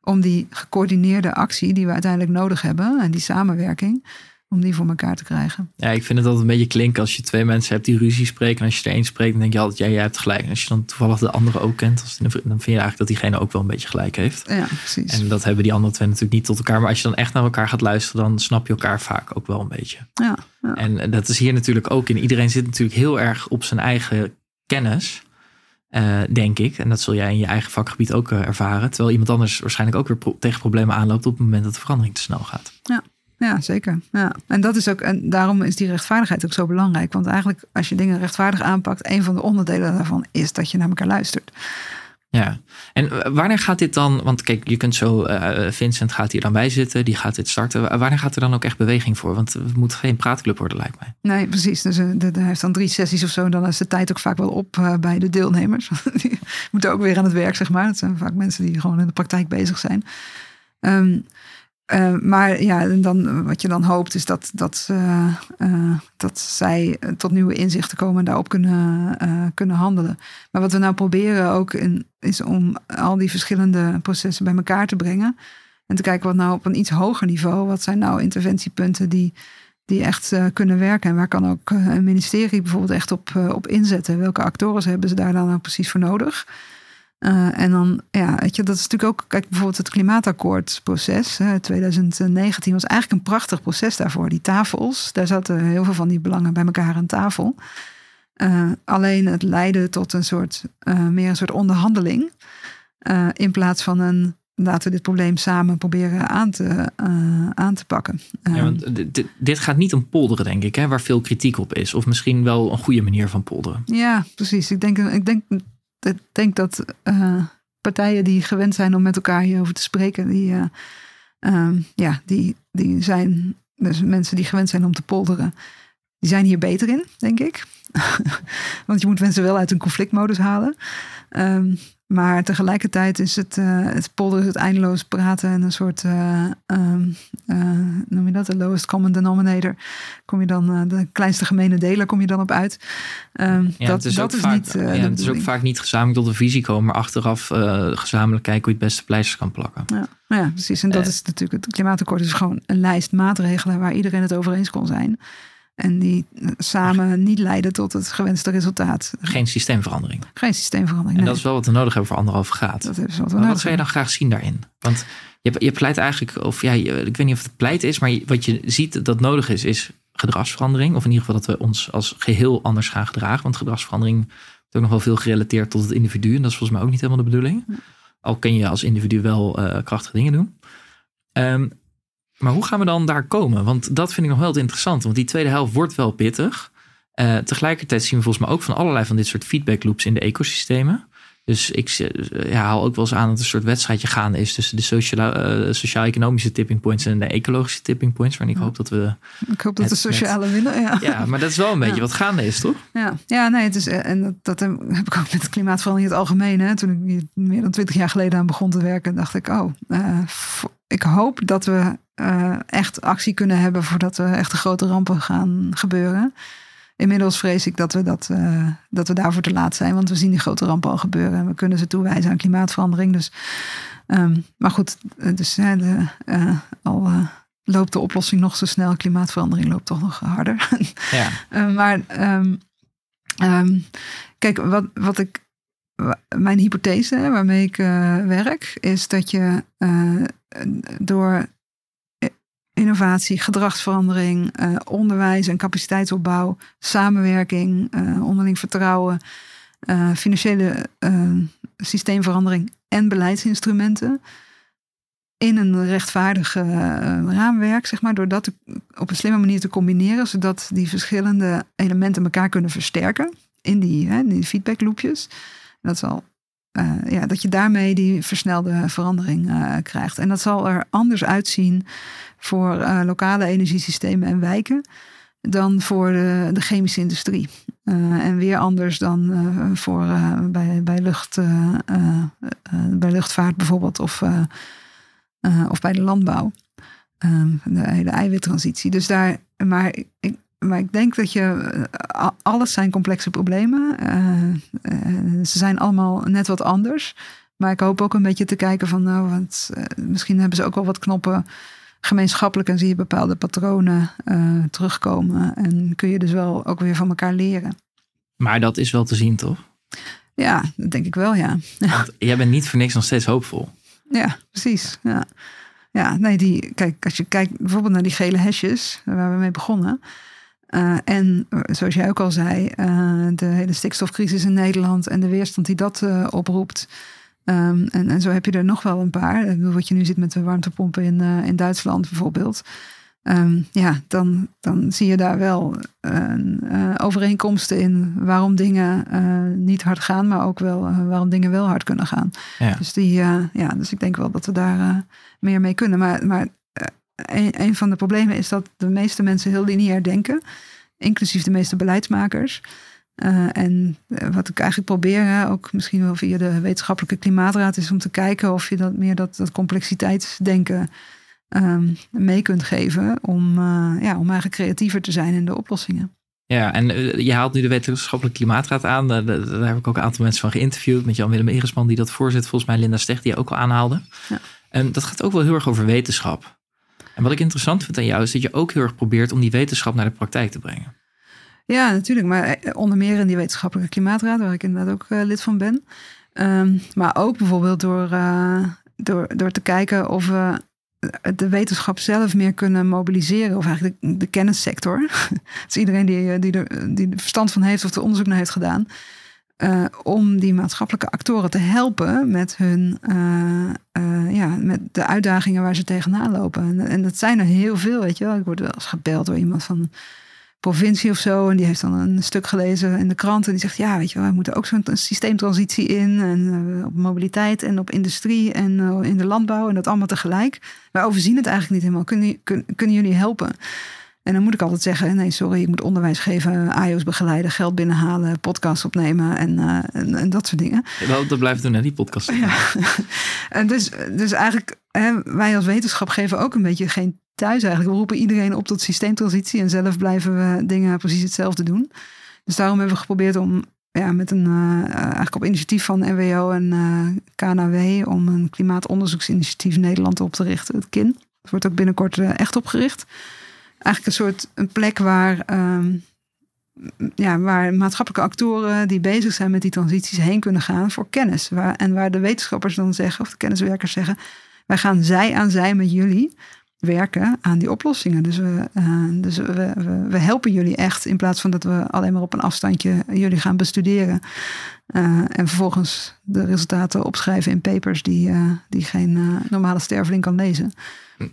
om die gecoördineerde actie die we uiteindelijk nodig hebben en die samenwerking, om die voor elkaar te krijgen. Ja, ik vind het altijd een beetje klinken als je twee mensen hebt die ruzie spreken. En als je er één spreekt, dan denk je altijd, ja, jij hebt gelijk. En als je dan toevallig de andere ook kent, dan vind je eigenlijk dat diegene ook wel een beetje gelijk heeft. Ja, precies. En dat hebben die andere twee natuurlijk niet tot elkaar. Maar als je dan echt naar elkaar gaat luisteren, dan snap je elkaar vaak ook wel een beetje. Ja, ja. En dat is hier natuurlijk ook in. Iedereen zit natuurlijk heel erg op zijn eigen kennis. Uh, denk ik. En dat zul jij in je eigen vakgebied ook uh, ervaren. Terwijl iemand anders waarschijnlijk ook weer pro- tegen problemen aanloopt op het moment dat de verandering te snel gaat. Ja, ja zeker. Ja. En dat is ook, en daarom is die rechtvaardigheid ook zo belangrijk. Want eigenlijk als je dingen rechtvaardig aanpakt, een van de onderdelen daarvan is dat je naar elkaar luistert. Ja, en wanneer gaat dit dan, want kijk, je kunt zo, uh, Vincent gaat hier dan bij zitten, die gaat dit starten. Wanneer gaat er dan ook echt beweging voor? Want het moet geen praatclub worden, lijkt mij. Nee, precies. Dus uh, de, de, hij heeft dan drie sessies of zo en dan is de tijd ook vaak wel op uh, bij de deelnemers. Die moeten ook weer aan het werk, zeg maar. Dat zijn vaak mensen die gewoon in de praktijk bezig zijn. Um, uh, maar ja, dan, wat je dan hoopt is dat, dat, uh, uh, dat zij tot nieuwe inzichten komen en daarop kunnen, uh, kunnen handelen. Maar wat we nou proberen ook in... is om al die verschillende processen bij elkaar te brengen. En te kijken wat nou op een iets hoger niveau. Wat zijn nou interventiepunten die, die echt uh, kunnen werken. En waar kan ook een ministerie bijvoorbeeld echt op, uh, op inzetten. Welke actoren hebben ze daar dan nou precies voor nodig. Uh, en dan, ja, weet je, dat is natuurlijk ook... Kijk, bijvoorbeeld het klimaatakkoordproces. Hè, twintig negentien was eigenlijk een prachtig proces daarvoor. Die tafels, daar zaten heel veel van die belangen bij elkaar aan tafel. Uh, alleen het leidde tot een soort, uh, meer een soort onderhandeling. Uh, in plaats van een... Laten we dit probleem samen proberen aan te, uh, aan te pakken. Ja, want dit, dit gaat niet om polderen, denk ik, hè, waar veel kritiek op is. Of misschien wel een goede manier van polderen. Ja, precies. Ik denk, ik denk, ik denk dat uh, partijen die gewend zijn om met elkaar hierover te spreken... die, uh, uh, ja, die, die zijn, dus mensen die gewend zijn om te polderen... die zijn hier beter in, denk ik. Want je moet mensen wel uit een conflictmodus halen... Um, Maar tegelijkertijd is het, uh, het polderen, het eindeloos praten en een soort, uh, um, uh, noem je dat, de lowest common denominator. Kom je dan, uh, de kleinste gemene deler kom je dan op uit. Um, ja, dat het is, dat is vaak, niet. Uh, ja, het is ook vaak niet gezamenlijk tot een visie komen, maar achteraf uh, gezamenlijk kijken hoe je het beste pleisters kan plakken. Ja, ja precies. En dat uh, is natuurlijk, het klimaatakkoord is gewoon een lijst maatregelen waar iedereen het over eens kon zijn. En die samen niet leiden tot het gewenste resultaat. Geen systeemverandering. Geen systeemverandering, En nee. Dat is wel wat we nodig hebben voor anderhalve graad. Dat is wat we maar wat zou je dan graag zien daarin? Want je, je pleit eigenlijk, of ja, ik weet niet of het pleit is... maar wat je ziet dat nodig is, is gedragsverandering. Of in ieder geval dat we ons als geheel anders gaan gedragen. Want gedragsverandering wordt ook nog wel veel gerelateerd tot het individu. En dat is volgens mij ook niet helemaal de bedoeling. Al kun je als individu wel uh, krachtige dingen doen. Um, Maar hoe gaan we dan daar komen? Want dat vind ik nog wel interessant. Want die tweede helft wordt wel pittig. Uh, tegelijkertijd zien we volgens mij ook van allerlei van dit soort feedback loops in de ecosystemen. Dus ik uh, ja, haal ook wel eens aan dat een soort wedstrijdje gaande is tussen de sociaal, uh, sociaal-economische tipping points en de ecologische tipping points. Waarin ik hoop dat we... Ik hoop dat de sociale winnen, ja. Ja, maar dat is wel een beetje ja. wat gaande is, toch? Ja, ja nee, het is, en dat, dat heb ik ook met klimaatverandering in het algemeen. Hè. Toen ik hier meer dan twintig jaar geleden aan begon te werken, dacht ik, oh, uh, ik hoop dat we uh, echt actie kunnen hebben voordat er echt grote rampen gaan gebeuren. Inmiddels vrees ik dat we, dat, uh, dat we daarvoor te laat zijn. Want we zien die grote rampen al gebeuren. En we kunnen ze toewijzen aan klimaatverandering. Dus, um, maar goed, dus, uh, de, uh, al uh, loopt de oplossing nog zo snel. Klimaatverandering loopt toch nog harder. Ja. uh, maar um, um, kijk, wat, wat ik... Mijn hypothese hè, waarmee ik uh, werk... is dat je uh, door... innovatie, gedragsverandering, eh, onderwijs en capaciteitsopbouw, samenwerking, eh, onderling vertrouwen, eh, financiële eh, systeemverandering en beleidsinstrumenten in een rechtvaardig eh, raamwerk, zeg maar, door dat te, op een slimme manier te combineren, zodat die verschillende elementen elkaar kunnen versterken in die, hè, in die feedbackloopjes. Dat zal Uh, ja, dat je daarmee die versnelde verandering uh, krijgt. En dat zal er anders uitzien voor uh, lokale energiesystemen en wijken dan voor de, de chemische industrie. Uh, en weer anders dan uh, voor, uh, bij, bij, lucht, uh, uh, uh, bij luchtvaart bijvoorbeeld of, uh, uh, of bij de landbouw. Uh, de hele eiwittransitie. Dus daar, maar ik, Maar ik denk dat je, alles zijn complexe problemen. Uh, uh, ze zijn allemaal net wat anders. Maar ik hoop ook een beetje te kijken van, nou, want uh, misschien hebben ze ook wel wat knoppen gemeenschappelijk. En zie je bepaalde patronen uh, terugkomen. En kun je dus wel ook weer van elkaar leren. Maar dat is wel te zien, toch? Ja, dat denk ik wel, ja. Want jij bent niet voor niks nog steeds hoopvol. Ja, precies, ja. Ja, nee, die, kijk, als je kijkt bijvoorbeeld naar die gele hesjes, waar we mee begonnen. Uh, en zoals jij ook al zei, uh, de hele stikstofcrisis in Nederland en de weerstand die dat uh, oproept. Um, en, en zo heb je er nog wel een paar. Ik bedoel, wat je nu ziet met de warmtepompen in, uh, in Duitsland bijvoorbeeld. Um, ja, dan, dan zie je daar wel uh, uh, overeenkomsten in waarom dingen uh, niet hard gaan, maar ook wel uh, waarom dingen wel hard kunnen gaan. Ja. Dus, die, uh, ja, dus ik denk wel dat we daar uh, meer mee kunnen. Maar... maar Een, een van de problemen is dat de meeste mensen heel lineair denken. Inclusief de meeste beleidsmakers. Uh, en wat ik eigenlijk probeer, hè, ook misschien wel via de wetenschappelijke klimaatraad, is om te kijken of je dat meer dat, dat complexiteitsdenken um, mee kunt geven. Om, uh, ja, om eigenlijk creatiever te zijn in de oplossingen. Ja, en je haalt nu de wetenschappelijke klimaatraad aan. Daar heb ik ook een aantal mensen van geïnterviewd. Met Jan Willem Egersman die dat voorzit. Volgens mij Linda Steg die je ook al aanhaalde. Ja. En dat gaat ook wel heel erg over wetenschap. En wat ik interessant vind aan jou is dat je ook heel erg probeert om die wetenschap naar de praktijk te brengen. Ja, natuurlijk. Maar onder meer in die wetenschappelijke klimaatraad, waar ik inderdaad ook uh, lid van ben. Um, maar ook bijvoorbeeld door, uh, door, door te kijken of we de wetenschap zelf meer kunnen mobiliseren. Of eigenlijk de, de kennissector. Dus iedereen die, die, er, die er verstand van heeft of er onderzoek naar heeft gedaan. Uh, om die maatschappelijke actoren te helpen met hun uh, uh, ja, met de uitdagingen waar ze tegenaan lopen. En, en dat zijn er heel veel, weet je wel. Ik word wel eens gebeld door iemand van een provincie of zo. En die heeft dan een stuk gelezen in de krant. En die zegt, ja, weet je wel, we moeten ook zo'n systeemtransitie in. En uh, op mobiliteit en op industrie en uh, in de landbouw. En dat allemaal tegelijk. Wij overzien het eigenlijk niet helemaal. Kunnen, kun, kunnen jullie helpen? En dan moet ik altijd zeggen, nee, sorry, ik moet onderwijs geven, A I O's begeleiden, geld binnenhalen, podcasts opnemen en, uh, en, en dat soort dingen. Ja, dat blijft doen, hè, die podcast. Ja. En dus, dus eigenlijk, hè, wij als wetenschap geven ook een beetje geen thuis eigenlijk. We roepen iedereen op tot systeemtransitie en zelf blijven we dingen precies hetzelfde doen. Dus daarom hebben we geprobeerd om, ja, met een, uh, eigenlijk op initiatief van N W O en uh, K N A W, om een klimaatonderzoeksinitiatief Nederland op te richten, het K I N. Dat wordt ook binnenkort uh, echt opgericht. Eigenlijk een soort een plek waar, um, ja, waar maatschappelijke actoren die bezig zijn met die transities heen kunnen gaan voor kennis. Waar, en waar de wetenschappers dan zeggen, of de kenniswerkers zeggen, wij gaan zij aan zij met jullie werken aan die oplossingen. Dus, we, uh, dus we, we, we helpen jullie echt in plaats van dat we alleen maar op een afstandje jullie gaan bestuderen. Uh, en vervolgens de resultaten opschrijven in papers die, uh, die geen uh, normale sterveling kan lezen.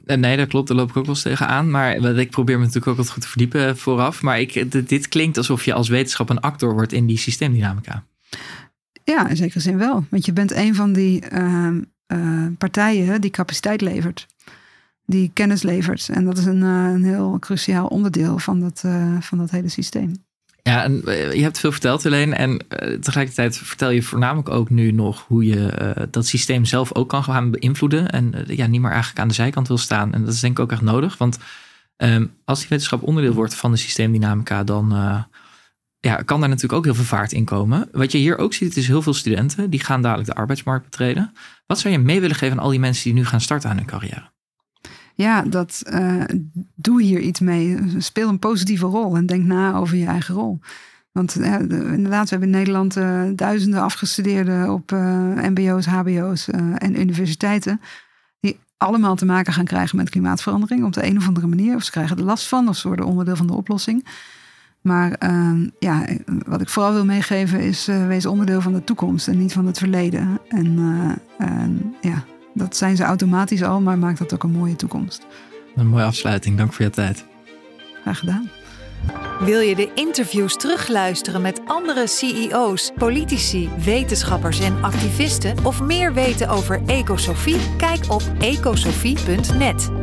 Nee, dat klopt. Daar loop ik ook wel eens tegenaan. Maar ik probeer me natuurlijk ook wat goed te verdiepen vooraf. Maar ik, dit klinkt alsof je als wetenschap een actor wordt in die systeemdynamica. Ja, in zekere zin wel. Want je bent een van die uh, uh, partijen die capaciteit levert. Die kennis levert. En dat is een, uh, een heel cruciaal onderdeel van dat, uh, van dat hele systeem. Ja, en je hebt veel verteld, Heleen. En uh, tegelijkertijd vertel je voornamelijk ook nu nog hoe je uh, dat systeem zelf ook kan gaan beïnvloeden. En uh, ja, niet meer eigenlijk aan de zijkant wil staan. En dat is denk ik ook echt nodig. Want um, als die wetenschap onderdeel wordt van de systeemdynamica, dan uh, ja, kan daar natuurlijk ook heel veel vaart in komen. Wat je hier ook ziet, is heel veel studenten die gaan dadelijk de arbeidsmarkt betreden. Wat zou je mee willen geven aan al die mensen die nu gaan starten aan hun carrière? Ja, dat uh, doe hier iets mee. Speel een positieve rol en denk na over je eigen rol. Want uh, inderdaad, we hebben in Nederland uh, duizenden afgestudeerden op uh, mbo's, hbo's uh, en universiteiten. Die allemaal te maken gaan krijgen met klimaatverandering op de een of andere manier. Of ze krijgen er last van of ze worden onderdeel van de oplossing. Maar uh, ja, wat ik vooral wil meegeven is uh, wees onderdeel van de toekomst en niet van het verleden. En uh, uh, ja... Dat zijn ze automatisch al, maar maakt dat ook een mooie toekomst. Een mooie afsluiting, dank voor je tijd. Graag gedaan. Wil je de interviews terugluisteren met andere C E O's, politici, wetenschappers en activisten? Of meer weten over Ecosofie? Kijk op ecosofie punt net.